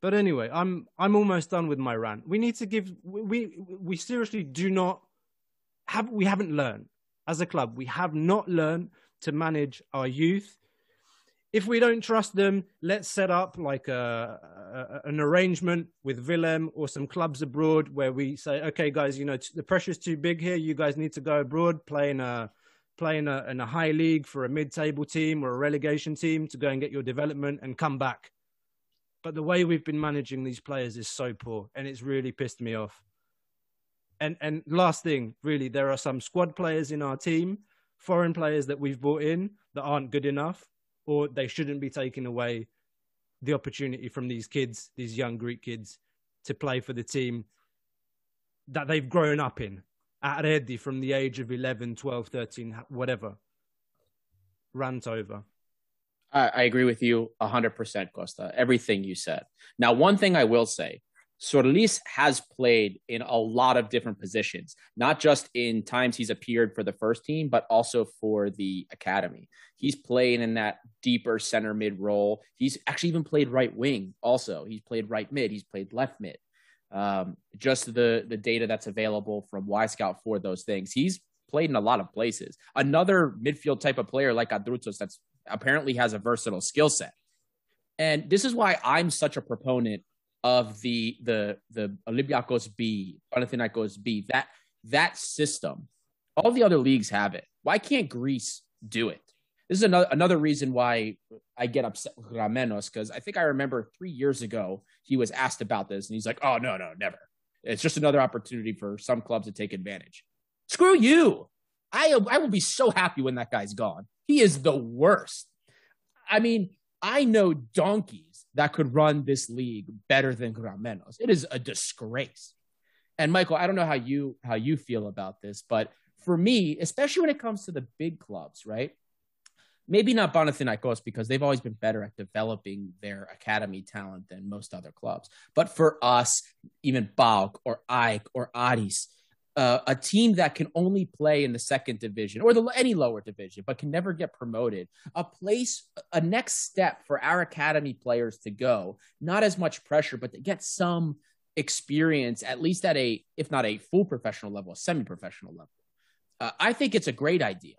But anyway, I'm almost done with my rant. We need to give we seriously do not have we haven't learned as a club. We have not learned to manage our youth. If we don't trust them, let's set up like an arrangement with Willem or some clubs abroad where we say, okay, guys, you know, the pressure's too big here. You guys need to go abroad, play in a high league for a mid-table team or a relegation team to go and get your development and come back. But the way we've been managing these players is so poor, and it's really pissed me off. And last thing, really, there are some squad players in our team, foreign players that we've brought in that aren't good enough, or they shouldn't be taking away the opportunity from these kids, these young Greek kids, to play for the team that they've grown up in, at Redi from the age of 11, 12, 13, whatever. Rant over. I agree with you 100%, Costa, everything you said. Now, one thing I will say, Sorlis has played in a lot of different positions, not just in times he's appeared for the first team, but also for the academy. He's played in that deeper center mid role. He's actually even played right wing also. He's played right mid. He's played left mid. Just the data that's available from Y-Scout for those things. He's played in a lot of places. Another midfield type of player like Atromitos that's apparently has a versatile skill set. And this is why I'm such a proponent of the Olympiakos B, Panatolikos B, that system. All the other leagues have it. Why can't Greece do it? This is another reason why I get upset with Ramenos, because I think I remember 3 years ago he was asked about this, and he's like, oh, no, never. It's just another opportunity for some clubs to take advantage. Screw you. I will be so happy when that guy's gone. He is the worst. I mean, I know donkeys that could run this league better than Gramenos. It is a disgrace. And Michael, I don't know how you feel about this, but for me, especially when it comes to the big clubs, right? Maybe not Panathinaikos, because they've always been better at developing their academy talent than most other clubs. But for us, even Pauk or Ike or Adis, a team that can only play in the second division or any lower division, but can never get promoted, a next step for our academy players to go, not as much pressure, but to get some experience, at least at a, if not a full professional level, a semi-professional level. I think it's a great idea.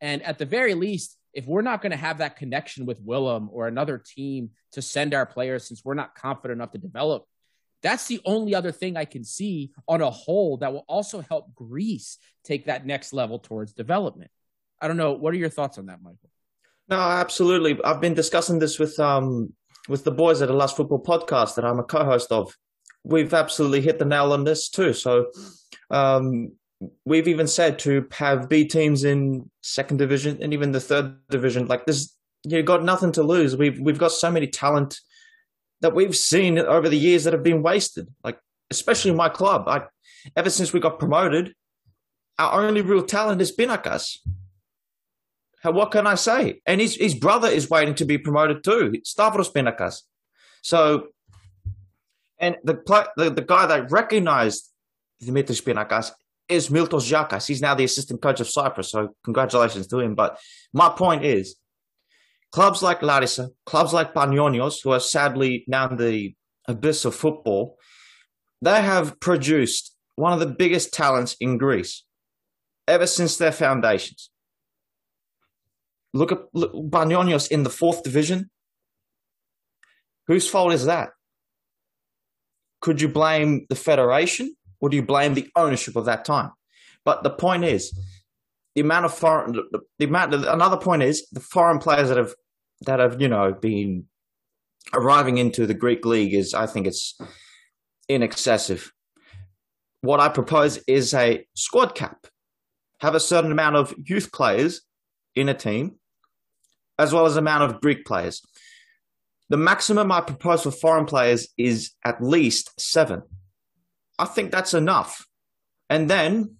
And at the very least, if we're not going to have that connection with Willem or another team to send our players, since we're not confident enough to develop, that's the only other thing I can see on a whole that will also help Greece take that next level towards development. I don't know. What are your thoughts on that, Michael? No, absolutely. I've been discussing this with the boys at the Last Football Podcast that I'm a co-host of. We've absolutely hit the nail on this too. So we've even said to have B teams in second division and even the third division. Like this, you've got nothing to lose. We've got so many talent that we've seen over the years that have been wasted, like especially my club. Ever since we got promoted, our only real talent is Pinakas. What can I say? And his brother is waiting to be promoted too, Stavros Pinakas. So, and the guy that recognized Dimitris Pinakas is Miltos Xhakas. He's now the assistant coach of Cyprus, so congratulations to him. But my point is, clubs like Larissa, clubs like Panionios, who are sadly now in the abyss of football, they have produced one of the biggest talents in Greece ever since their foundations. Look at Panionios in the fourth division. Whose fault is that? Could you blame the federation, or do you blame the ownership of that time? But the point is, another point is the foreign players that have been arriving into the Greek league is, I think, it's in excessive. What I propose is a squad cap. Have a certain amount of youth players in a team, as well as amount of Greek players. The maximum I propose for foreign players is at least 7. I think that's enough, and then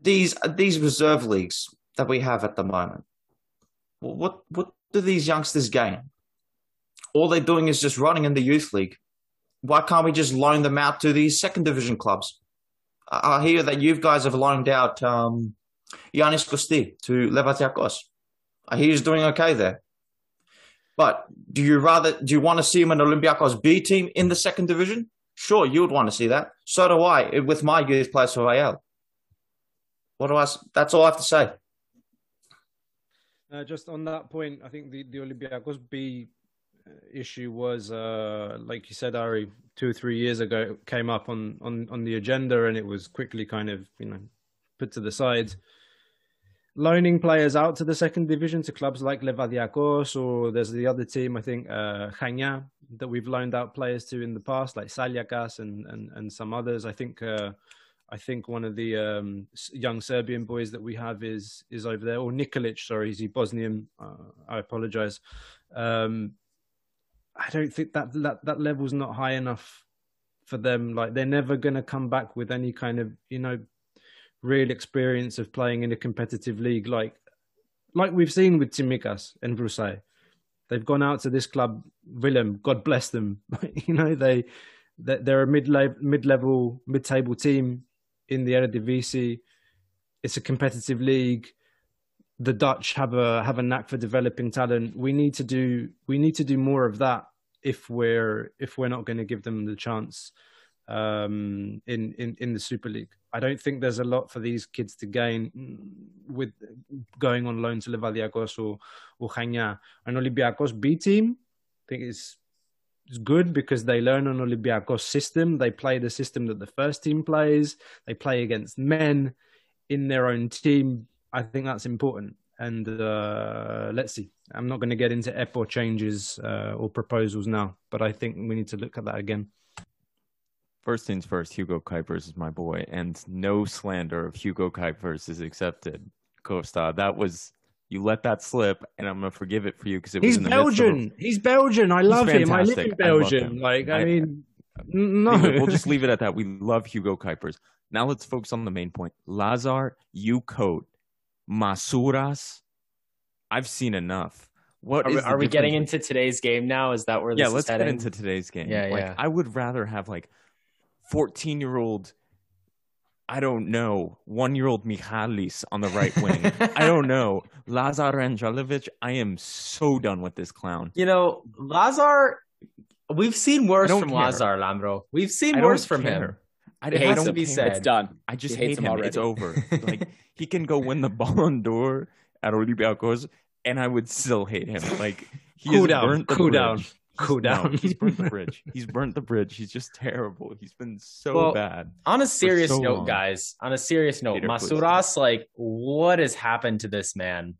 these reserve leagues that we have at the moment, what do these youngsters gain? All they're doing is just running in the youth league. Why can't we just loan them out to these second division clubs? I hear that you guys have loaned out Yannis Kosti to Levatiakos. I hear he's doing okay there. But do you want to see him in Olympiakos B team in the second division? Sure, you would want to see that. So do I with my youth players for AL. That's all I have to say. Just on that point, I think the Olympiakos B issue was, like you said, Ari, 2 or 3 years ago, came up on the agenda, and it was quickly kind of, you know, put to the side. Loaning players out to the second division to clubs like Levadiakos, or there's the other team, I think, Chania, that we've loaned out players to in the past, like Saljakas and some others. I think one of the young Serbian boys that we have is over there, or Nikolic, sorry, he's Bosnian. I apologize. I don't think that level's not high enough for them. Like, they're never going to come back with any kind of, you know, real experience of playing in a competitive league, like we've seen with Tsimikas and Vrusai. They've gone out to this club, Willem, God bless them. You know, they're a mid-table team in the Eredivisie. It's a competitive league. The Dutch have a knack for developing talent. We need to do more of that if we're not going to give them the chance in the Super League. I don't think there's a lot for these kids to gain with going on loan to Levadiakos or Chania. An Olympiakos B team, I think it's good because they learn an Olympiakos system. They play the system that the first team plays. They play against men in their own team. I think that's important. And let's see. I'm not going to get into EPO changes or proposals now, but I think we need to look at that again. First things first, Hugo Kuipers is my boy, and no slander of Hugo Kuipers is accepted. Costa, that was... You let that slip, and I'm gonna forgive it for you because it was. He's in the Belgian. Midst of... He's Belgian. I love him. I live in Belgium. Like, I mean, no. We'll just leave it at that. We love Hugo Kuipers. Now let's focus on the main point. Lazar, Ucote, Masuras. I've seen enough. What are we getting into today's game now? Is that where this is heading? Yeah, let's get into today's game. Yeah, like, yeah. I would rather have like 14-year-old. I don't know, 1-year-old Michalis on the right wing. I don't know. Lazar Anđelović, I am so done with this clown. You know, Lazar, we've seen worse from care. Lazar, Lambro. We've seen worse from care. Him. I don't be said. It's done. I just hate him already. It's over. Like, he can go win the Ballon d'Or at Olympiacos, and I would still hate him. Like, he cool down, burnt the cool bridge. Down. Cool down. No, he's burnt the bridge. He's just terrible. He's been so bad. On a serious note, long. Guys, on a serious note, Peter, Masuras, please. Like, what has happened to this man?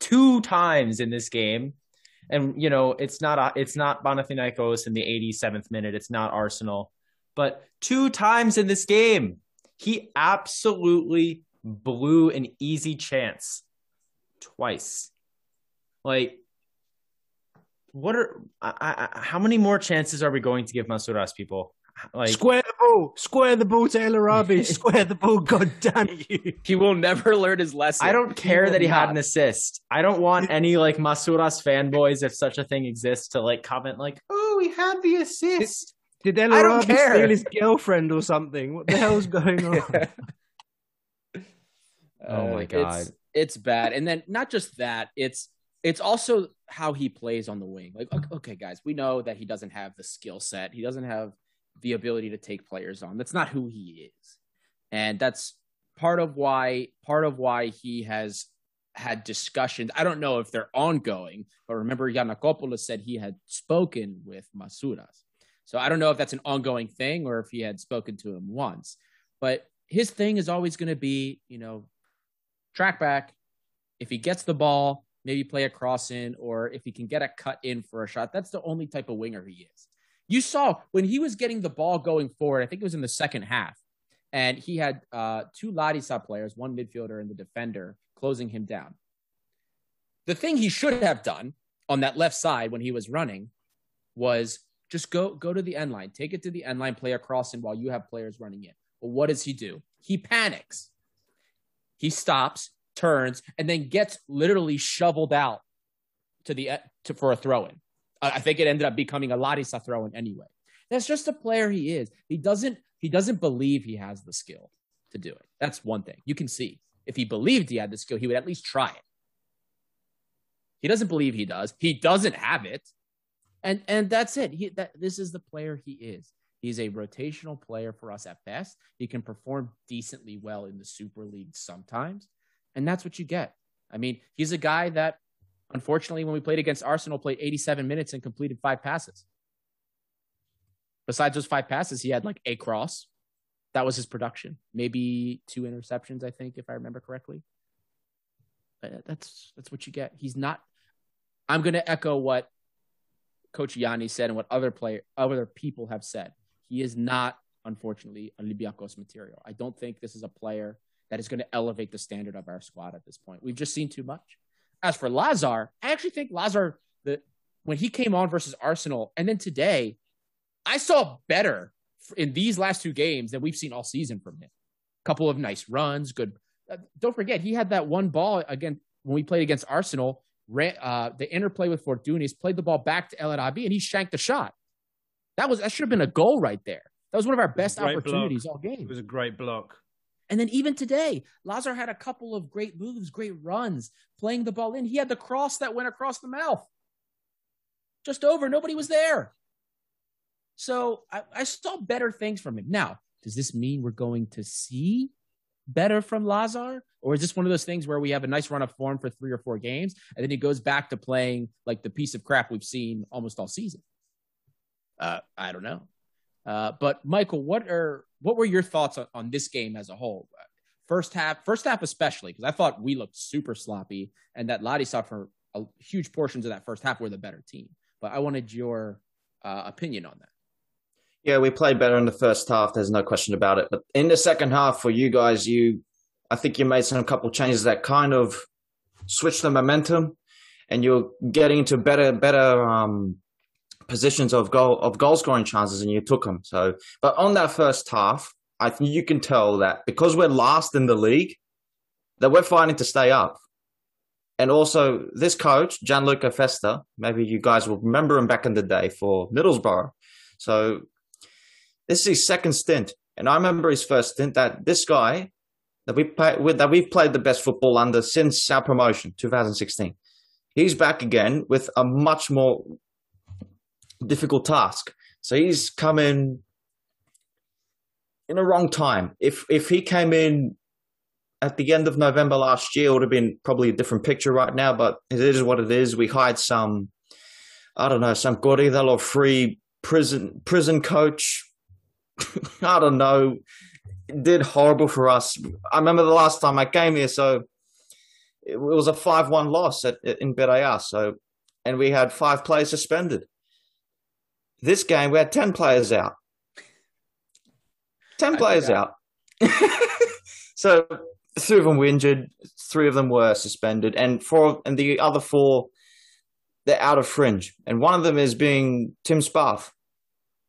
2 times in this game, and you know it's not Panathinaikos in the 87th minute. It's not Arsenal, but 2 times in this game, he absolutely blew an easy chance twice. Like. How many more chances are we going to give Masuras, people? Like, square the ball to El Arabi, square the ball, God damn you. He will never learn his lesson. I don't care that he had an assist. I don't want any like Masuras fanboys, if such a thing exists, to like comment like, oh, he had the assist. Did El Arabi steal his girlfriend or something? What the hell's going on? Oh my God. It's bad. And then not just that, it's also how he plays on the wing. Like, okay, guys, we know that he doesn't have the skill set. He doesn't have the ability to take players on. That's not who he is. And that's part of why he has had discussions. I don't know if they're ongoing, but remember Giannakopoulos said he had spoken with Masuras. So I don't know if that's an ongoing thing or if he had spoken to him once. But his thing is always going to be, you know, track back. If he gets the ball, maybe play a cross in, or if he can get a cut in for a shot. That's the only type of winger he is. You saw when he was getting the ball going forward, I think it was in the second half, and he had 2 Larissa players, one midfielder and the defender, closing him down. The thing he should have done on that left side when he was running was just go to the end line, take it to the end line, play a cross in while you have players running in. Well, what does he do? He panics. He stops, turns, and then gets literally shoveled out for a throw-in. I think it ended up becoming a Larissa throw-in anyway. That's just the player he is. He doesn't believe he has the skill to do it. That's one thing. You can see. If he believed he had the skill, he would at least try it. He doesn't believe he does. He doesn't have it. And that's it. This is the player he is. He's a rotational player for us at best. He can perform decently well in the Super League sometimes. And that's what you get. I mean, he's a guy that, unfortunately, when we played against Arsenal, played 87 minutes and completed 5 passes. Besides those 5 passes, he had like a cross. That was his production. Maybe 2 interceptions, I think, if I remember correctly. But that's what you get. He's not. I'm going to echo what Coach Yanni said and what other people have said. He is not, unfortunately, Olympiakos material. I don't think this is a player that is going to elevate the standard of our squad at this point. We've just seen too much. As for Lazar, I actually think Lazar, when he came on versus Arsenal, and then today, I saw better in these last 2 games than we've seen all season from him. A couple of nice runs, good. Don't forget, he had that one ball, again, when we played against Arsenal, the interplay with Fortunes, played the ball back to El Arabi, and he shanked the shot. That should have been a goal right there. That was one of our best opportunities all game. It was a great block. And then even today, Lazar had a couple of great moves, great runs, playing the ball in. He had the cross that went across the mouth. Just over. Nobody was there. So I saw better things from him. Now, does this mean we're going to see better from Lazar? Or is this one of those things where we have a nice run of form for 3 or 4 games, and then he goes back to playing like the piece of crap we've seen almost all season? I don't know. But Michael, what were your thoughts on this game as a whole? First half especially, because I thought we looked super sloppy, and that Larissa for huge portions of that first half were the better team. But I wanted your opinion on that. Yeah, we played better in the first half. There's no question about it. But in the second half for you guys, I think you made a couple changes that kind of switched the momentum, and you're getting into better positions of goal scoring chances, and you took them. So, but on that first half, I think you can tell that because we're last in the league, that we're fighting to stay up. And also, this coach Gianluca Festa, maybe you guys will remember him back in the day for Middlesbrough. So, this is his second stint, and I remember his first stint. That this guy that we've played the best football under since our promotion 2016, he's back again with a much more difficult task. So he's come in the wrong time. If he came in at the end of November last year, it would have been probably a different picture right now, but it is what it is. We hired some Goridal or free prison coach. I don't know. It did horrible for us. I remember the last time I came here, so it was a 5-1 loss in Beraya. So, and we had 5 players suspended. This game, we had 10 players out. 10 players out. So 2 of them were injured, 3 of them were suspended, and 4, and the other 4, they're out of fringe. And one of them is being Tim Spaff.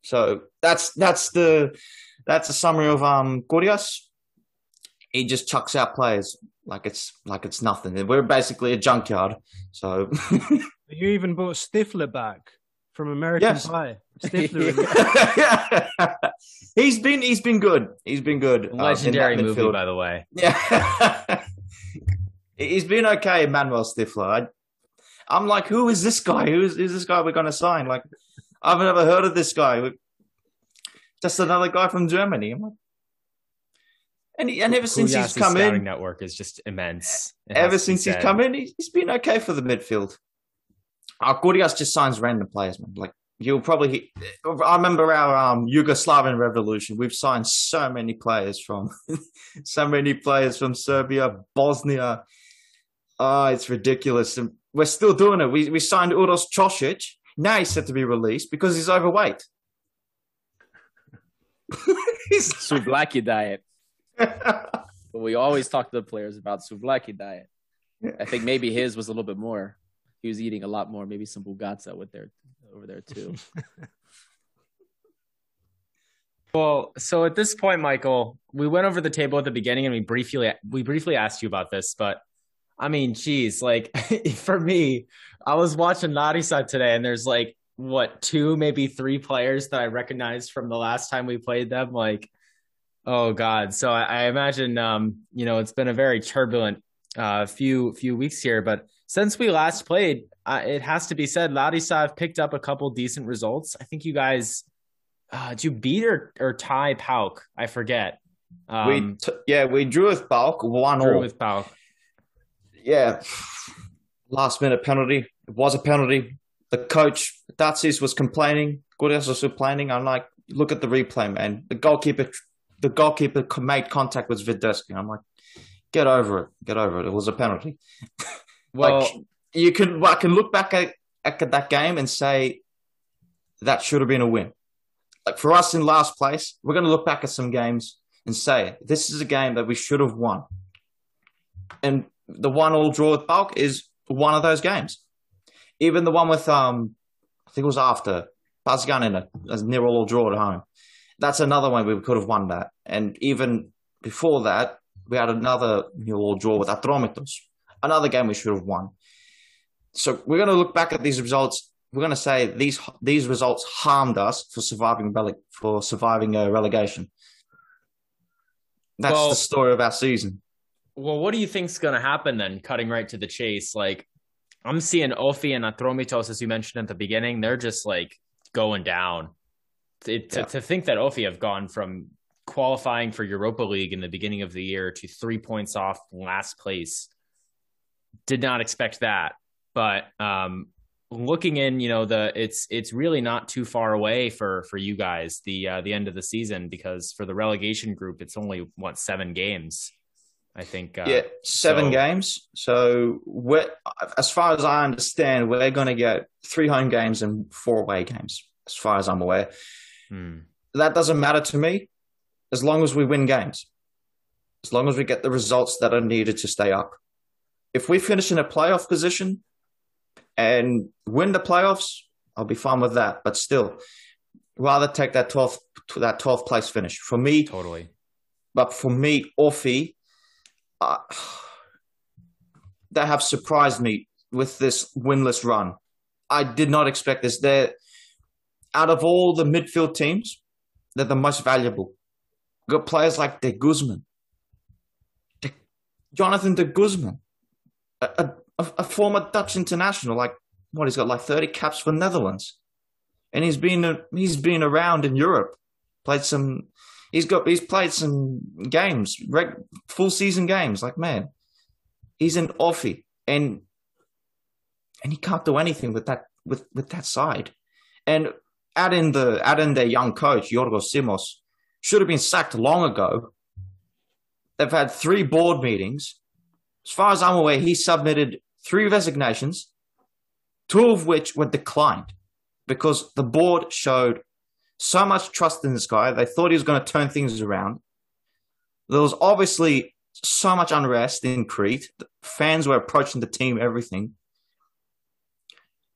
So that's a summary of Kourias. He just chucks out players like it's nothing. We're basically a junkyard. So you even bought Stifler back. From American Pie. Stifler. He's been good. He's been good. Legendary movie, by the way. Yeah. He's been okay, Manuel Stifler. I'm like, who is this guy? Who's this guy we're going to sign? Like, I've never heard of this guy. Just another guy from Germany. I'm like, and ever since he's come in, the scouting network is just immense. Ever since he's come in, he's been okay for the midfield. Kourias just signs random players, man. Like, you'll probably... I remember our Yugoslavian revolution. We've signed so many players from Serbia, Bosnia. Oh, it's ridiculous. And we're still doing it. We signed Uros Chosic. Now he's set to be released because he's overweight. Souvlaki diet. We always talk to the players about Souvlaki diet. I think maybe his was a little bit more. He was eating a lot more, maybe some Bugatza over there too. Well, so at this point, Michael, we went over the table at the beginning and we briefly asked you about this, but I mean, geez, like for me, I was watching Larissa today and there's like, what, 2, maybe 3 players that I recognized from the last time we played them. Like, oh God. So I imagine, it's been a very turbulent few weeks here, but since we last played, it has to be said, Larissa have picked up a couple decent results. I think you guys, did you beat or tie Pauk? I forget. We drew with Pauk 1-1. Yeah, last minute penalty. It was a penalty. The coach, Datsis, was complaining. Gudas was complaining. I'm like, look at the replay, man. The goalkeeper made contact with Videski. I'm like, get over it. Get over it. It was a penalty. Well, like, I can look back at that game and say that should have been a win. Like, for us in last place, we're going to look back at some games and say, this is a game that we should have won. And the 1-1 draw with Pauk is one of those games. Even the one with, I think it was after, Pazganina, as near all draw at home. That's another one we could have won that. And even before that, we had another near all draw with Atromitos, another game we should have won. So we're going to look back at these results. We're going to say these results harmed us for surviving a relegation. That's the story of our season. Well, what do you think's going to happen then? Cutting right to the chase, like I'm seeing Ophi and Atromitos, as you mentioned at the beginning, they're just like going down. To think that Ophi have gone from qualifying for Europa League in the beginning of the year to 3 points off last place. Did not expect that, but looking in, you know, it's really not too far away for you guys, the end of the season, because for the relegation group, it's only what, 7 games, I think. Seven games. So as far as I understand, we're going to get 3 home games and 4 away games, as far as I'm aware. That doesn't matter to me, as long as we win games, as long as we get the results that are needed to stay up. If we finish in a playoff position and win the playoffs, I'll be fine with that. But still, rather take that 12th place finish. For me, totally. But for me, Ophi, they have surprised me with this winless run. I did not expect this. They're, out of all the midfield teams, they're the most valuable. We've got players like De Guzman, Jonathan De Guzman, a former Dutch international, like what, he's got like 30 caps for Netherlands, and he's been around in Europe, he's played some games, full season games. Like, man, he's an Ophi, and he can't do anything with that side. And add in their young coach Kiriakos Papadopoulos, should have been sacked long ago. They've had 3 board meetings. As far as I'm aware, he submitted 3 resignations, 2 of which were declined because the board showed so much trust in this guy. They thought he was going to turn things around. There was obviously so much unrest in Crete. Fans were approaching the team, everything.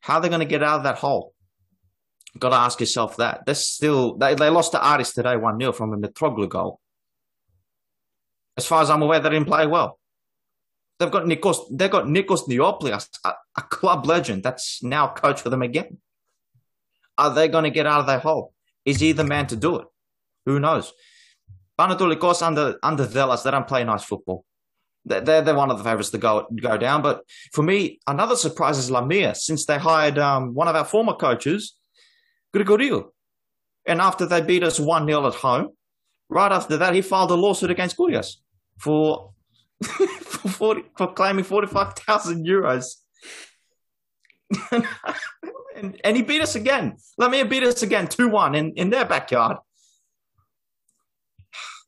How are they going to get out of that hole? You've got to ask yourself that. They lost to Aris today 1-0 from a Mitroglou goal. As far as I'm aware, they didn't play well. They've got Nikos Neoplias, a club legend that's now coach for them again. Are they going to get out of their hole? Is he the man to do it? Who knows? Panatolikos under Zavellas, they don't play nice football. They're one of the favorites to go down. But for me, another surprise is Lamia, since they hired one of our former coaches, Grigorio. And after they beat us 1-0 at home, right after that, he filed a lawsuit against Kiriakos for... for claiming 45,000 euros. and he beat us again. Lamia beat us again 2-1 in their backyard.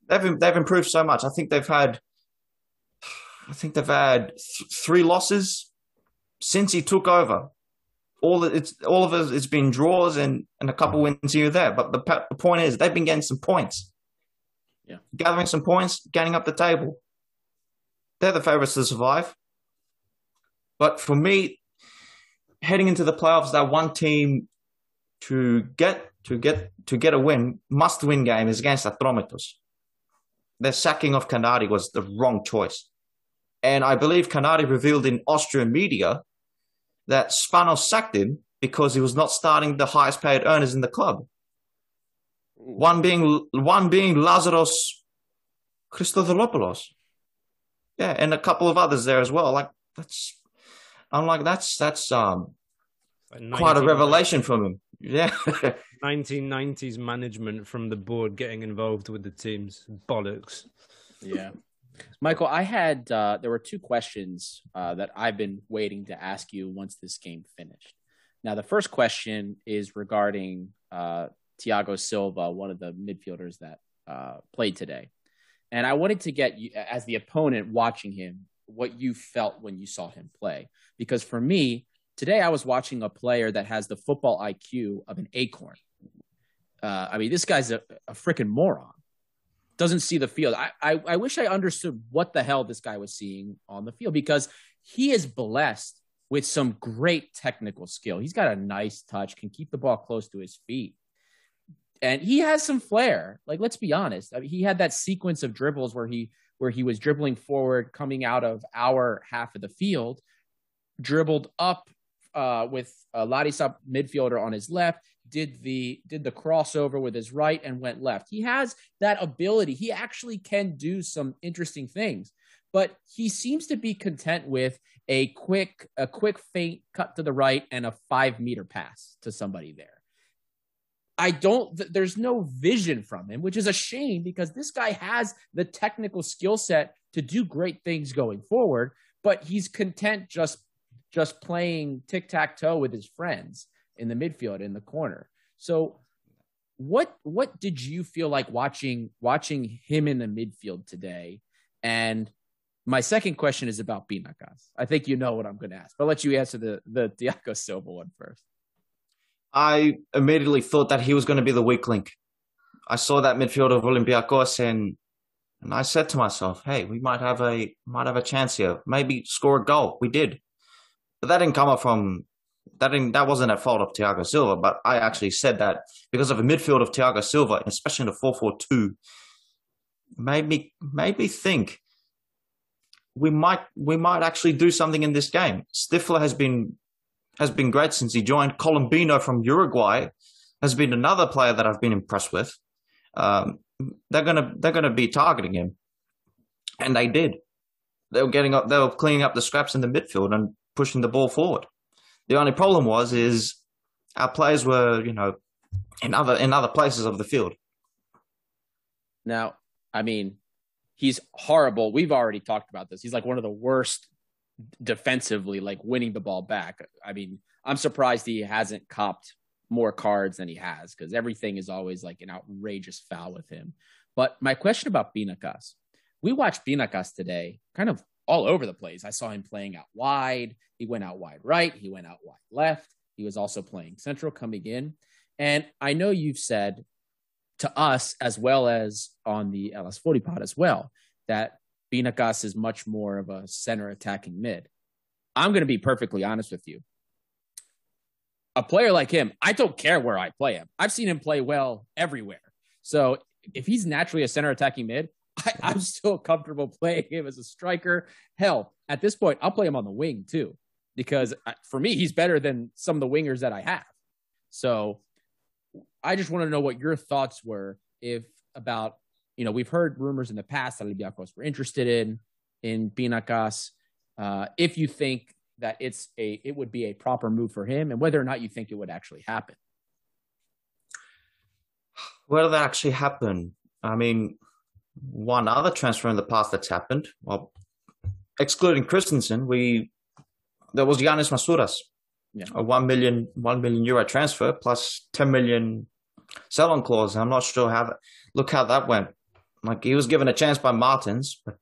They've improved so much. I think they've had 3 losses since he took over. It's been draws and a couple wins here and there. But the point is, they've been getting some points. Yeah. Gathering some points, getting up the table. They're the favorites to survive. But for me, heading into the playoffs, that one team to get a win, must-win game is against Atromitos. Their sacking of Canadi was the wrong choice. And I believe Canadi revealed in Austrian media that Spanos sacked him because he was not starting the highest paid earners in the club. One being Lazaros Christodoulopoulos. Yeah, and a couple of others there as well. Like, that's quite a revelation from him. Yeah, 1990s management from the board getting involved with the teams, bollocks. Yeah, Michael, I had there were two questions that I've been waiting to ask you once this game finished. Now, the first question is regarding Thiago Silva, one of the midfielders that played today. And I wanted to get you, as the opponent watching him, what you felt when you saw him play. Because for me, today I was watching a player that has the football IQ of an acorn. I mean, this guy's a freaking moron. Doesn't see the field. I wish I understood what the hell this guy was seeing on the field, because he is blessed with some great technical skill. He's got a nice touch, can keep the ball close to his feet. And he has some flair. Like, let's be honest. I mean, he had that sequence of dribbles where he was dribbling forward, coming out of our half of the field, dribbled up with Larissa midfielder on his left, did the crossover with his right and went left. He has that ability. He actually can do some interesting things, but he seems to be content with a quick feint cut to the right and a 5-meter pass to somebody there. There's no vision from him, which is a shame, because this guy has the technical skill set to do great things going forward, but he's content just playing tic-tac-toe with his friends in the midfield, in the corner. So what did you feel like watching him in the midfield today? And my second question is about Pinakas. I think you know what I'm going to ask, but I'll let you answer the Thiago Silva one first. I immediately thought that he was going to be the weak link. I saw that midfield of Olympiakos and I said to myself, hey, we might have a chance here. Maybe score a goal. We did. But that didn't come up from that wasn't at fault of Thiago Silva, but I actually said that because of the midfield of Thiago Silva, especially in the 4-4-2, made me think we might actually do something in this game. Stifler has been great since he joined. Colombino from Uruguay has been another player that I've been impressed with. They're gonna be targeting him, and they did. They were cleaning up the scraps in the midfield and pushing the ball forward. The only problem was our players were, in other places of the field. Now, I mean, he's horrible. We've already talked about this. He's like one of the worst defensively, like winning the ball back. I mean, I'm surprised he hasn't copped more cards than he has, because everything is always like an outrageous foul with him. But my question about Pinakas, we watched Pinakas today kind of all over the place. I saw him playing out wide. He went out wide right. He went out wide left. He was also playing central coming in. And I know you've said to us, as well as on the LS40 pod as well, that Pinakas is much more of a center attacking mid. I'm going to be perfectly honest with you. A player like him, I don't care where I play him. I've seen him play well everywhere. So if he's naturally a center attacking mid, I'm still comfortable playing him as a striker. Hell, at this point, I'll play him on the wing too, because for me, he's better than some of the wingers that I have. So I just want to know what your thoughts were we've heard rumors in the past that Olympiakos were interested in Pinakas. If you think that it would be a proper move for him, and whether or not you think it would actually happen. Whether that actually happen? I mean, one other transfer in the past that's happened, well, excluding Christensen, there was Yannis Masouras, a €1 million euro transfer plus 10 million sell-on clause. I'm not sure how that went. Like, he was given a chance by Martins, but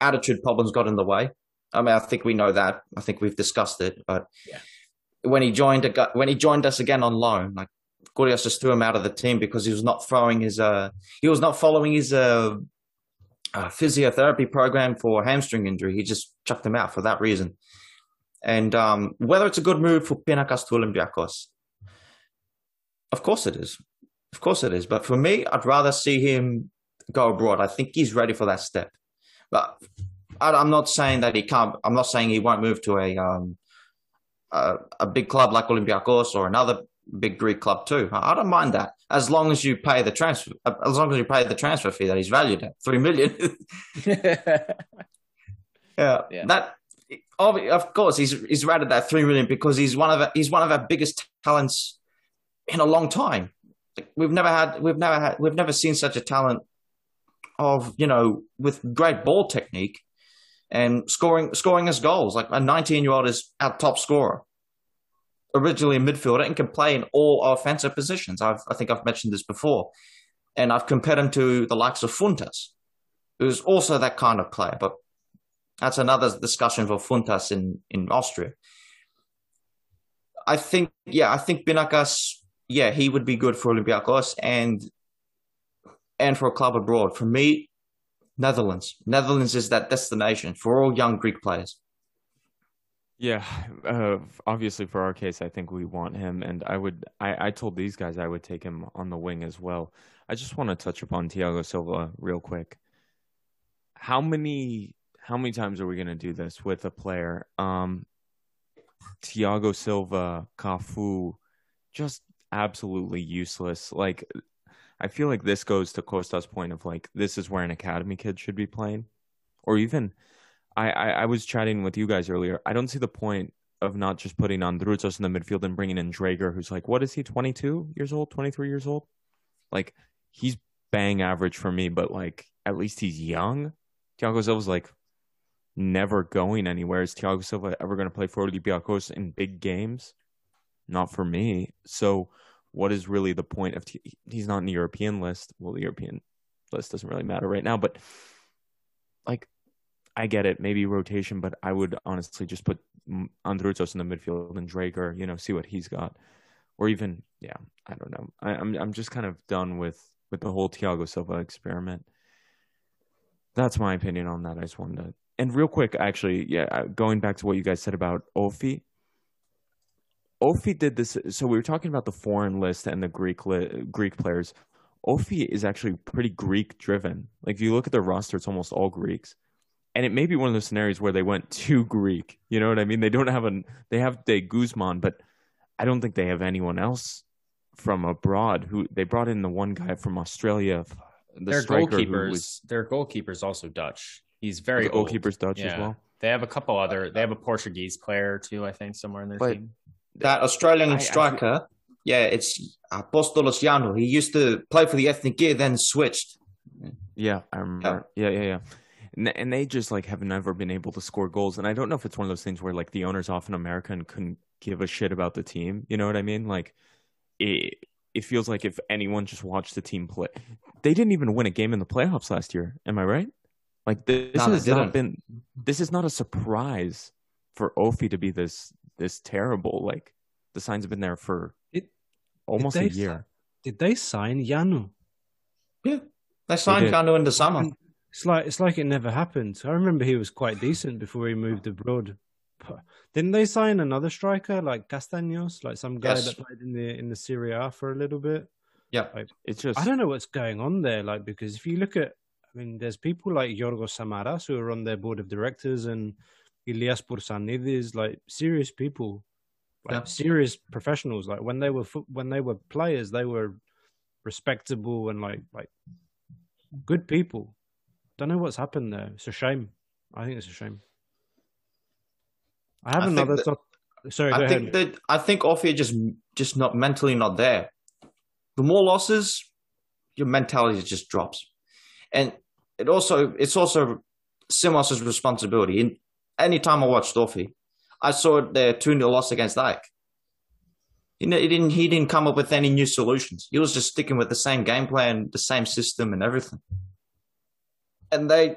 attitude problems got in the way. I mean, I think we know that. I think we've discussed it. But when he joined us again on loan, like, Kiriakos just threw him out of the team because he was not following his physiotherapy program for hamstring injury. He just chucked him out for that reason. And whether it's a good move for Pinakas to Olympiakos, of course it is. But for me, I'd rather see him go abroad. I think he's ready for that step. But I'm not saying that he can't. I'm not saying he won't move to a big club like Olympiakos or another big Greek club too. I don't mind that, as long as you pay the transfer. As long as you pay the transfer fee that he's valued at $3 million. yeah. That of course he's rated that $3 million because he's one of our biggest talents in a long time. We've never seen such a talent of, you know, with great ball technique and scoring his goals. Like, a 19-year-old is our top scorer, originally a midfielder, and can play in all offensive positions. I think I've mentioned this before. And I've compared him to the likes of Funtas, who's also that kind of player, but that's another discussion for Funtas in Austria. I think Binakas, he would be good for Olympiakos and for a club abroad. For me, Netherlands. Netherlands is that destination for all young Greek players. Yeah, obviously for our case, I think we want him. And I told these guys I would take him on the wing as well. I just want to touch upon Thiago Silva real quick. How many times are we going to do this with a player? Thiago Silva, Cafu, just absolutely useless. Like, I feel like this goes to Costa's point of, like, this is where an academy kid should be playing. Or even, I was chatting with you guys earlier. I don't see the point of not just putting Andruzos in the midfield and bringing in Draeger, who's like, what is he, 22 years old, 23 years old? Like, he's bang average for me, but, like, at least he's young. Thiago Silva's, like, never going anywhere. Is Thiago Silva ever going to play for Olympiacos in big games? Not for me. So what is really the point of he's not in the European list? Well, the European list doesn't really matter right now, but, like, I get it, maybe rotation, but I would honestly just put Andruzos in the midfield and Draeger, you know, see what he's got. Or even, yeah, I don't know. I'm just kind of done with the whole Thiago Silva experiment. That's my opinion on that. I just wanted to. And real quick, actually, yeah, going back to what you guys said about Ophi. Ophi did this. So we were talking about the foreign list and the Greek players. Ophi is actually pretty Greek-driven. Like, if you look at their roster, it's almost all Greeks. And it may be one of those scenarios where they went too Greek. You know what I mean? They don't have they have Guzman, but I don't think they have anyone else from abroad. Who they brought in the one guy from Australia. Their goalkeeper's also Dutch. He's very old. Goalkeeper's Dutch as well. They have a couple other. They have a Portuguese player too, I think, somewhere in their team. That Australian striker, it's Apostolos Yano. He used to play for the Ethniki, then switched. Yeah, I remember. Yeah. And they just, like, have never been able to score goals. And I don't know if it's one of those things where, like, the owner's off in America and couldn't give a shit about the team. You know what I mean? Like, it feels like if anyone just watched the team play, they didn't even win a game in the playoffs last year. Am I right? Like, this is not a surprise for Ophi to be this terrible. Like, the signs have been there for almost a year. Did they sign Janu? Yeah, they signed Janu in the summer. And it's like it never happened. I remember he was quite decent before he moved abroad. Didn't they sign another striker like Castaños, like some guy that played in the Serie A for a little bit? Yeah, like, it's just, I don't know what's going on there. Like, because if you look at, I mean, there's people like Yorgos Samaras who are on their board of directors and Ilias Bursanidis, like serious people, serious professionals. Like, when they were players, they were respectable and like good people. Don't know what's happened there. It's a shame. I think it's a shame. I have another thought. Sorry, go ahead. I think Ophi just not mentally not there. The more losses, your mentality just drops. And it's also Simos's responsibility. And any time I watched Ophi, I saw their 2-0 loss against Ajax. He didn't come up with any new solutions. He was just sticking with the same game plan and the same system and everything. And they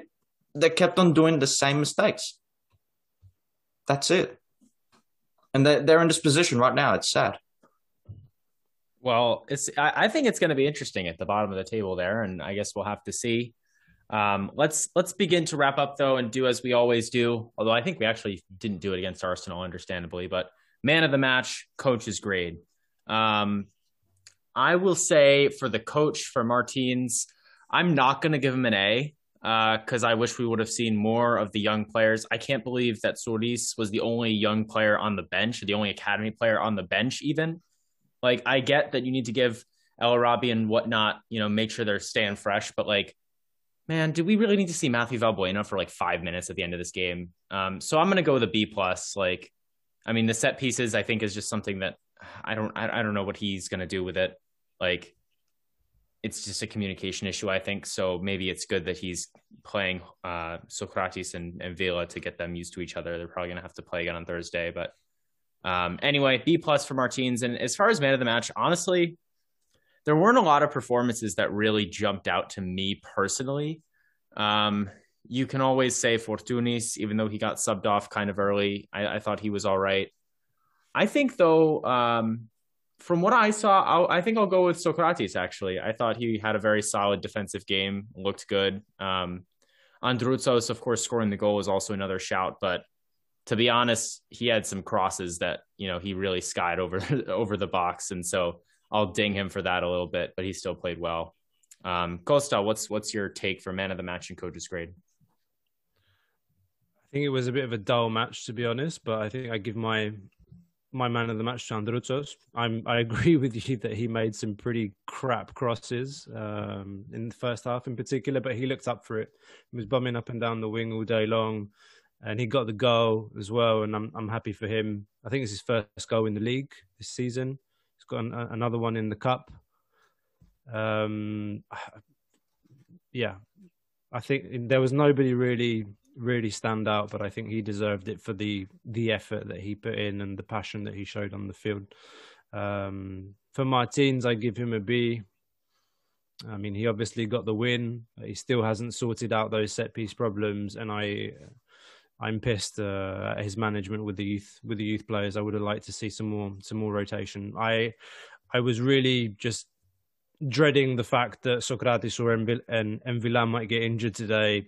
kept on doing the same mistakes. That's it. And they're in this position right now. It's sad. Well, I think it's going to be interesting at the bottom of the table there, and I guess we'll have to see. Let's begin to wrap up, though, and do as we always do, although I think we actually didn't do it against Arsenal, understandably, but man of the match, coach's grade. I will say for the coach, for Martins, I'm not going to give him an A. Because I wish we would have seen more of the young players. I can't believe that Sokratis was the only young player on the bench, or the only academy player on the bench even. Like, I get that you need to give El Arabi and whatnot, you know, make sure they're staying fresh. But, like, man, do we really need to see Matthew Valbuena for, like, 5 minutes at the end of this game? So I'm going to go with a B+. Like, I mean, the set pieces, I think, is just something that I don't know what he's going to do with it. Like, it's just a communication issue, I think. So maybe it's good that he's playing Sokratis and Vela to get them used to each other. They're probably going to have to play again on Thursday. But anyway, B+ for Martins. And as far as man of the match, honestly, there weren't a lot of performances that really jumped out to me personally. You can always say Fortunes, even though he got subbed off kind of early. I thought he was all right. I think, though, from what I saw, I think I'll go with Sokratis, actually. I thought he had a very solid defensive game, looked good. Androutsos, of course, scoring the goal was also another shout. But to be honest, he had some crosses that, you know, he really skied over the box. And so I'll ding him for that a little bit, but he still played well. Costa, what's your take for man of the match and coach's grade? I think it was a bit of a dull match, to be honest, but I think I give my man of the match to Androutsos. I agree with you that he made some pretty crap crosses in the first half in particular, but he looked up for it. He was bumming up and down the wing all day long, and he got the goal as well, and I'm happy for him. I think it's his first goal in the league this season. He's got another one in the cup. Yeah, I think there was nobody really stand out, but I think he deserved it for the effort that he put in and the passion that he showed on the field. For Martins, I give him a B. I mean, he obviously got the win. He still hasn't sorted out those set piece problems, and I'm pissed at his management with the youth players. I would have liked to see some more rotation. I was really just dreading the fact that Sokratis or Envila might get injured today.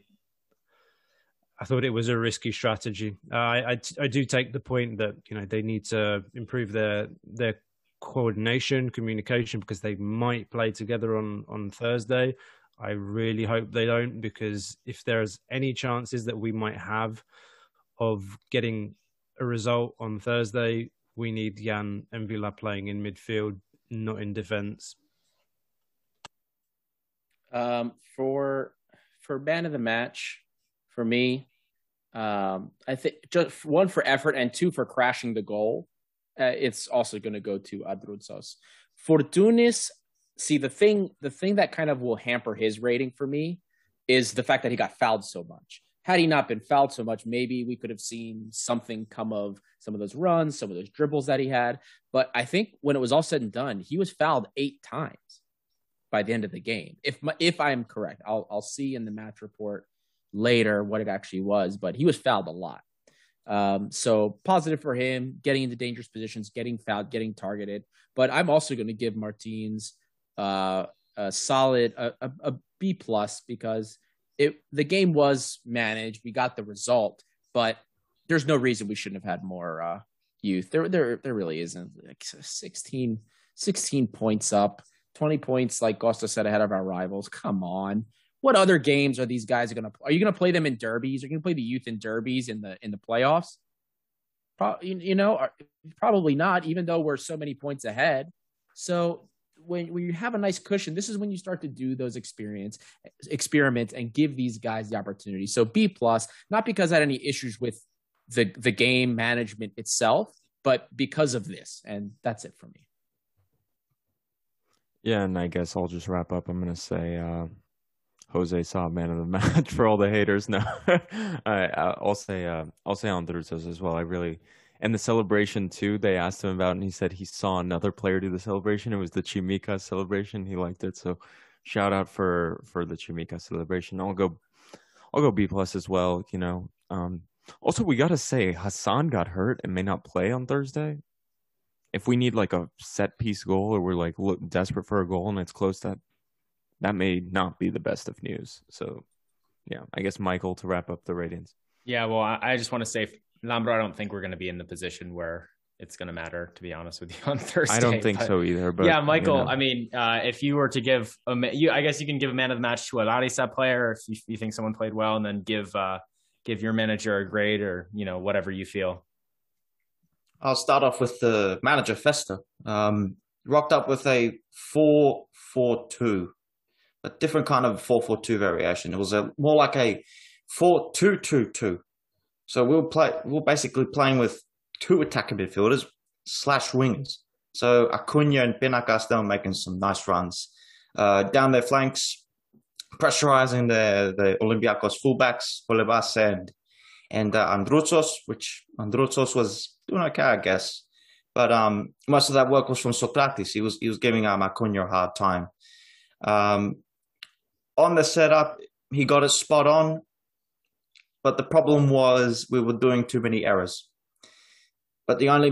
I thought it was a risky strategy. I do take the point that, you know, they need to improve their coordination, communication, because they might play together on Thursday. I really hope they don't, because if there's any chances that we might have of getting a result on Thursday, we need Jan Envila playing in midfield, not in defence. For man of the match, for me, I think just one for effort and two for crashing the goal. It's also going to go to Androutsos. Fortunes, see, the thing that kind of will hamper his rating for me is the fact that he got fouled so much. Had he not been fouled so much, maybe we could have seen something come of some of those runs, some of those dribbles that he had. But I think when it was all said and done, he was fouled 8 times. By the end of the game, if I'm correct, I'll see in the match report later what it actually was, but he was fouled a lot. So positive for him, getting into dangerous positions, getting fouled, getting targeted. But I'm also going to give Martins a solid a B+ because the game was managed. We got the result, but there's no reason we shouldn't have had more youth. There really isn't. Like 16 points up. 20 points, like Costa said, ahead of our rivals. Come on. What other games are these guys going to play? Are you going to play them in derbies? Are you going to play the youth in derbies in the playoffs? Probably not, even though we're so many points ahead. So when you have a nice cushion, this is when you start to do those experiments and give these guys the opportunity. So B+, not because I had any issues with the game management itself, but because of this. And that's it for me. Yeah, and I guess I'll just wrap up. I'm going to say Jose Sa, man of the match for all the haters. No, I'll say Androutsos as well. And the celebration too, they asked him about, and he said he saw another player do the celebration. It was the Chimica celebration. He liked it. So shout out for the Chimica celebration. I'll go B+ as well, you know. Also, we got to say Hassan got hurt and may not play on Thursday. If we need like a set piece goal, or we're like desperate for a goal and it's close, that may not be the best of news. So, yeah, I guess Michael to wrap up the ratings. Yeah, well, I just want to say, Lambro, I don't think we're going to be in the position where it's going to matter, to be honest with you, on Thursday. I don't think so either. But yeah, Michael, you know. I mean, if you were to give, I guess you can give a man of the match to a Larissa player if you think someone played well, and then give your manager a grade, or you know, whatever you feel. I'll start off with the manager, Festa. Rocked up with a 4-4-2, a different kind of 4-4-2 variation. It was more like a 4-2-2-2. So we were basically playing with 2 attacking midfielders / wingers. So Acuna and Benagas, they were making some nice runs. down their flanks, pressurizing the Olympiakos fullbacks, Olivas and Androutsos, which Androutsos was doing okay, I guess. But most of that work was from Sokratis. He was giving Marcunio a hard time. On the setup, he got it spot on. But the problem was we were doing too many errors. But the only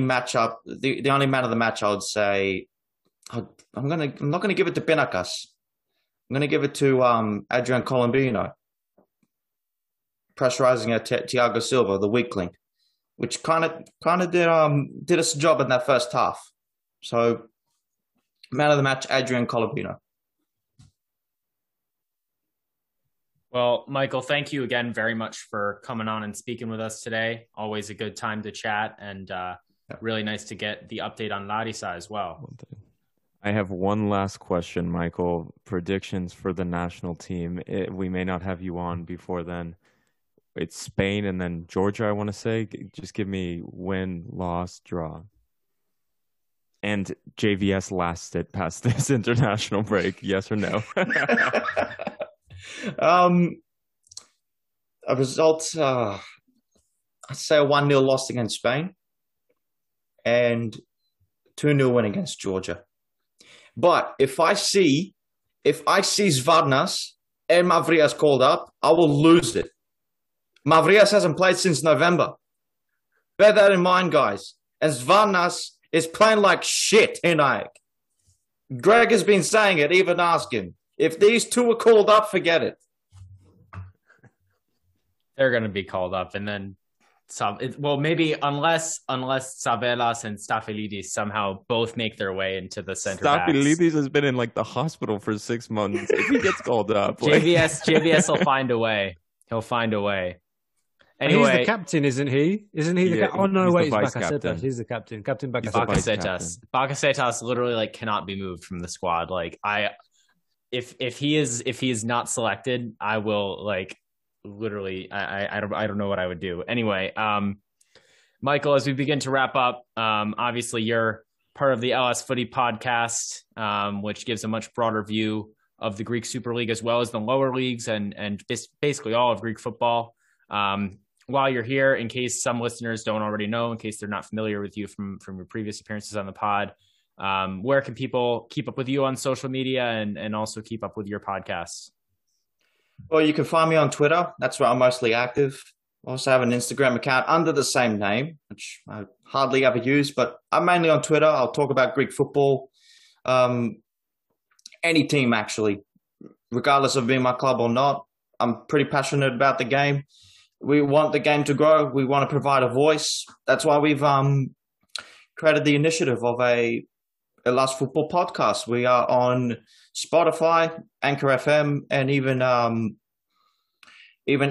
man of the match, I would say, I'm not gonna give it to Pinakas. I'm gonna give it to Adrian Colombino, pressurizing at Thiago Silva, the weak link, which kind of did us a job in that first half. So, man of the match, Adrian Colombino. Well, Michael, thank you again very much for coming on and speaking with us today. Always a good time to chat, and really nice to get the update on Larissa as well. I have one last question, Michael. Predictions for the national team. We may not have you on before then. It's Spain and then Georgia, I want to say. Just give me win, loss, draw. And JVS lasted past this international break. Yes or no? A result, I'd say a 1-0 loss against Spain and 2-0 win against Georgia. But if I see Svarnash and Mavrias called up, I will lose it. Mavrias hasn't played since November. Bear that in mind, guys. And Svarnash is playing like shit in Ajax. Greg has been saying it, even ask him. If these two are called up, forget it. They're going to be called up, and then some. Well, maybe unless Zavellas and Stafylidis somehow both make their way into the center. Stafylidis has been in like the hospital for 6 months. If he gets called up, like... JVS will find a way. He'll find a way. Anyway, he's the captain, isn't he? Isn't he the captain? Oh no, wait, it's Bakasetas. He's the captain. Captain Bakasetas. Bakasetas literally like cannot be moved from the squad. Like If he is not selected, I will like literally I don't know what I would do. Anyway, Michael, as we begin to wrap up, obviously you're part of the LS Footy podcast, which gives a much broader view of the Greek Super League as well as the lower leagues and basically all of Greek football. While you're here, in case some listeners don't already know, in case they're not familiar with you from your previous appearances on the pod, where can people keep up with you on social media and also keep up with your podcasts? Well, you can find me on Twitter. That's where I'm mostly active. I also have an Instagram account under the same name, which I hardly ever use, but I'm mainly on Twitter. I'll talk about Greek football, any team actually, regardless of being my club or not. I'm pretty passionate about the game. We want the game to grow. We want to provide a voice. That's why we've created the initiative of a Last Football podcast. We are on Spotify, Anchor FM, and even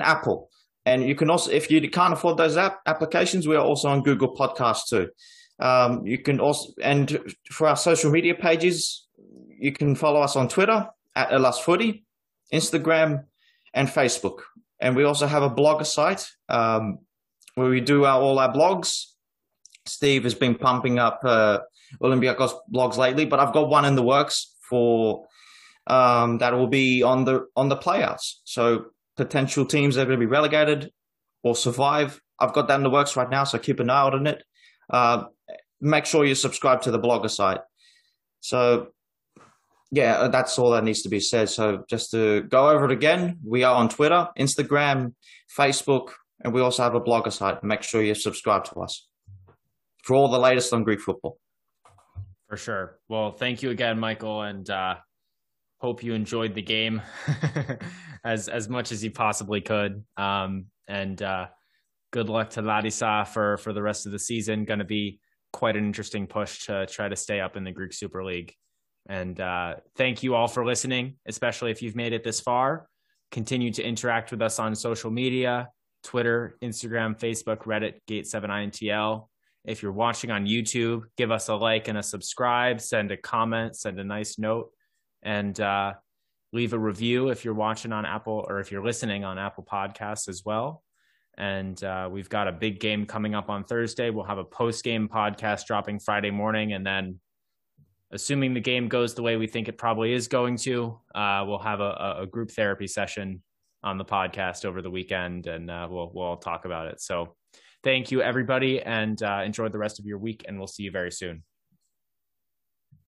Apple. And you can also, if you can't afford those applications, we are also on Google Podcasts too. You can also, and for our social media pages, you can follow us on Twitter at LSFooty, Instagram, and Facebook. And we also have a blogger site where we do all our blogs. Steve has been pumping up Olympiakos blogs lately, but I've got one in the works for that will be on the playouts. So potential teams that are going to be relegated or survive. I've got that in the works right now, so keep an eye out on it. Make sure you subscribe to the blogger site. So yeah, that's all that needs to be said. So just to go over it again, we are on Twitter, Instagram, Facebook, and we also have a blogger site. Make sure you subscribe to us for all the latest on Greek football. For sure. Well, thank you again, Michael, and hope you enjoyed the game as much as you possibly could. And good luck to Larissa for the rest of the season. Going to be quite an interesting push to try to stay up in the Greek Super League. And thank you all for listening, especially if you've made it this far. Continue to interact with us on social media, Twitter, Instagram, Facebook, Reddit, Gate7INTL. If you're watching on YouTube, give us a like and a subscribe, send a comment, send a nice note, and leave a review if you're watching on Apple or if you're listening on Apple Podcasts as well. And we've got a big game coming up on Thursday. We'll have a post-game podcast dropping Friday morning, and then assuming the game goes the way we think it probably is going to, we'll have a group therapy session on the podcast over the weekend, and we'll all talk about it. So thank you, everybody, and enjoy the rest of your week, and we'll see you very soon.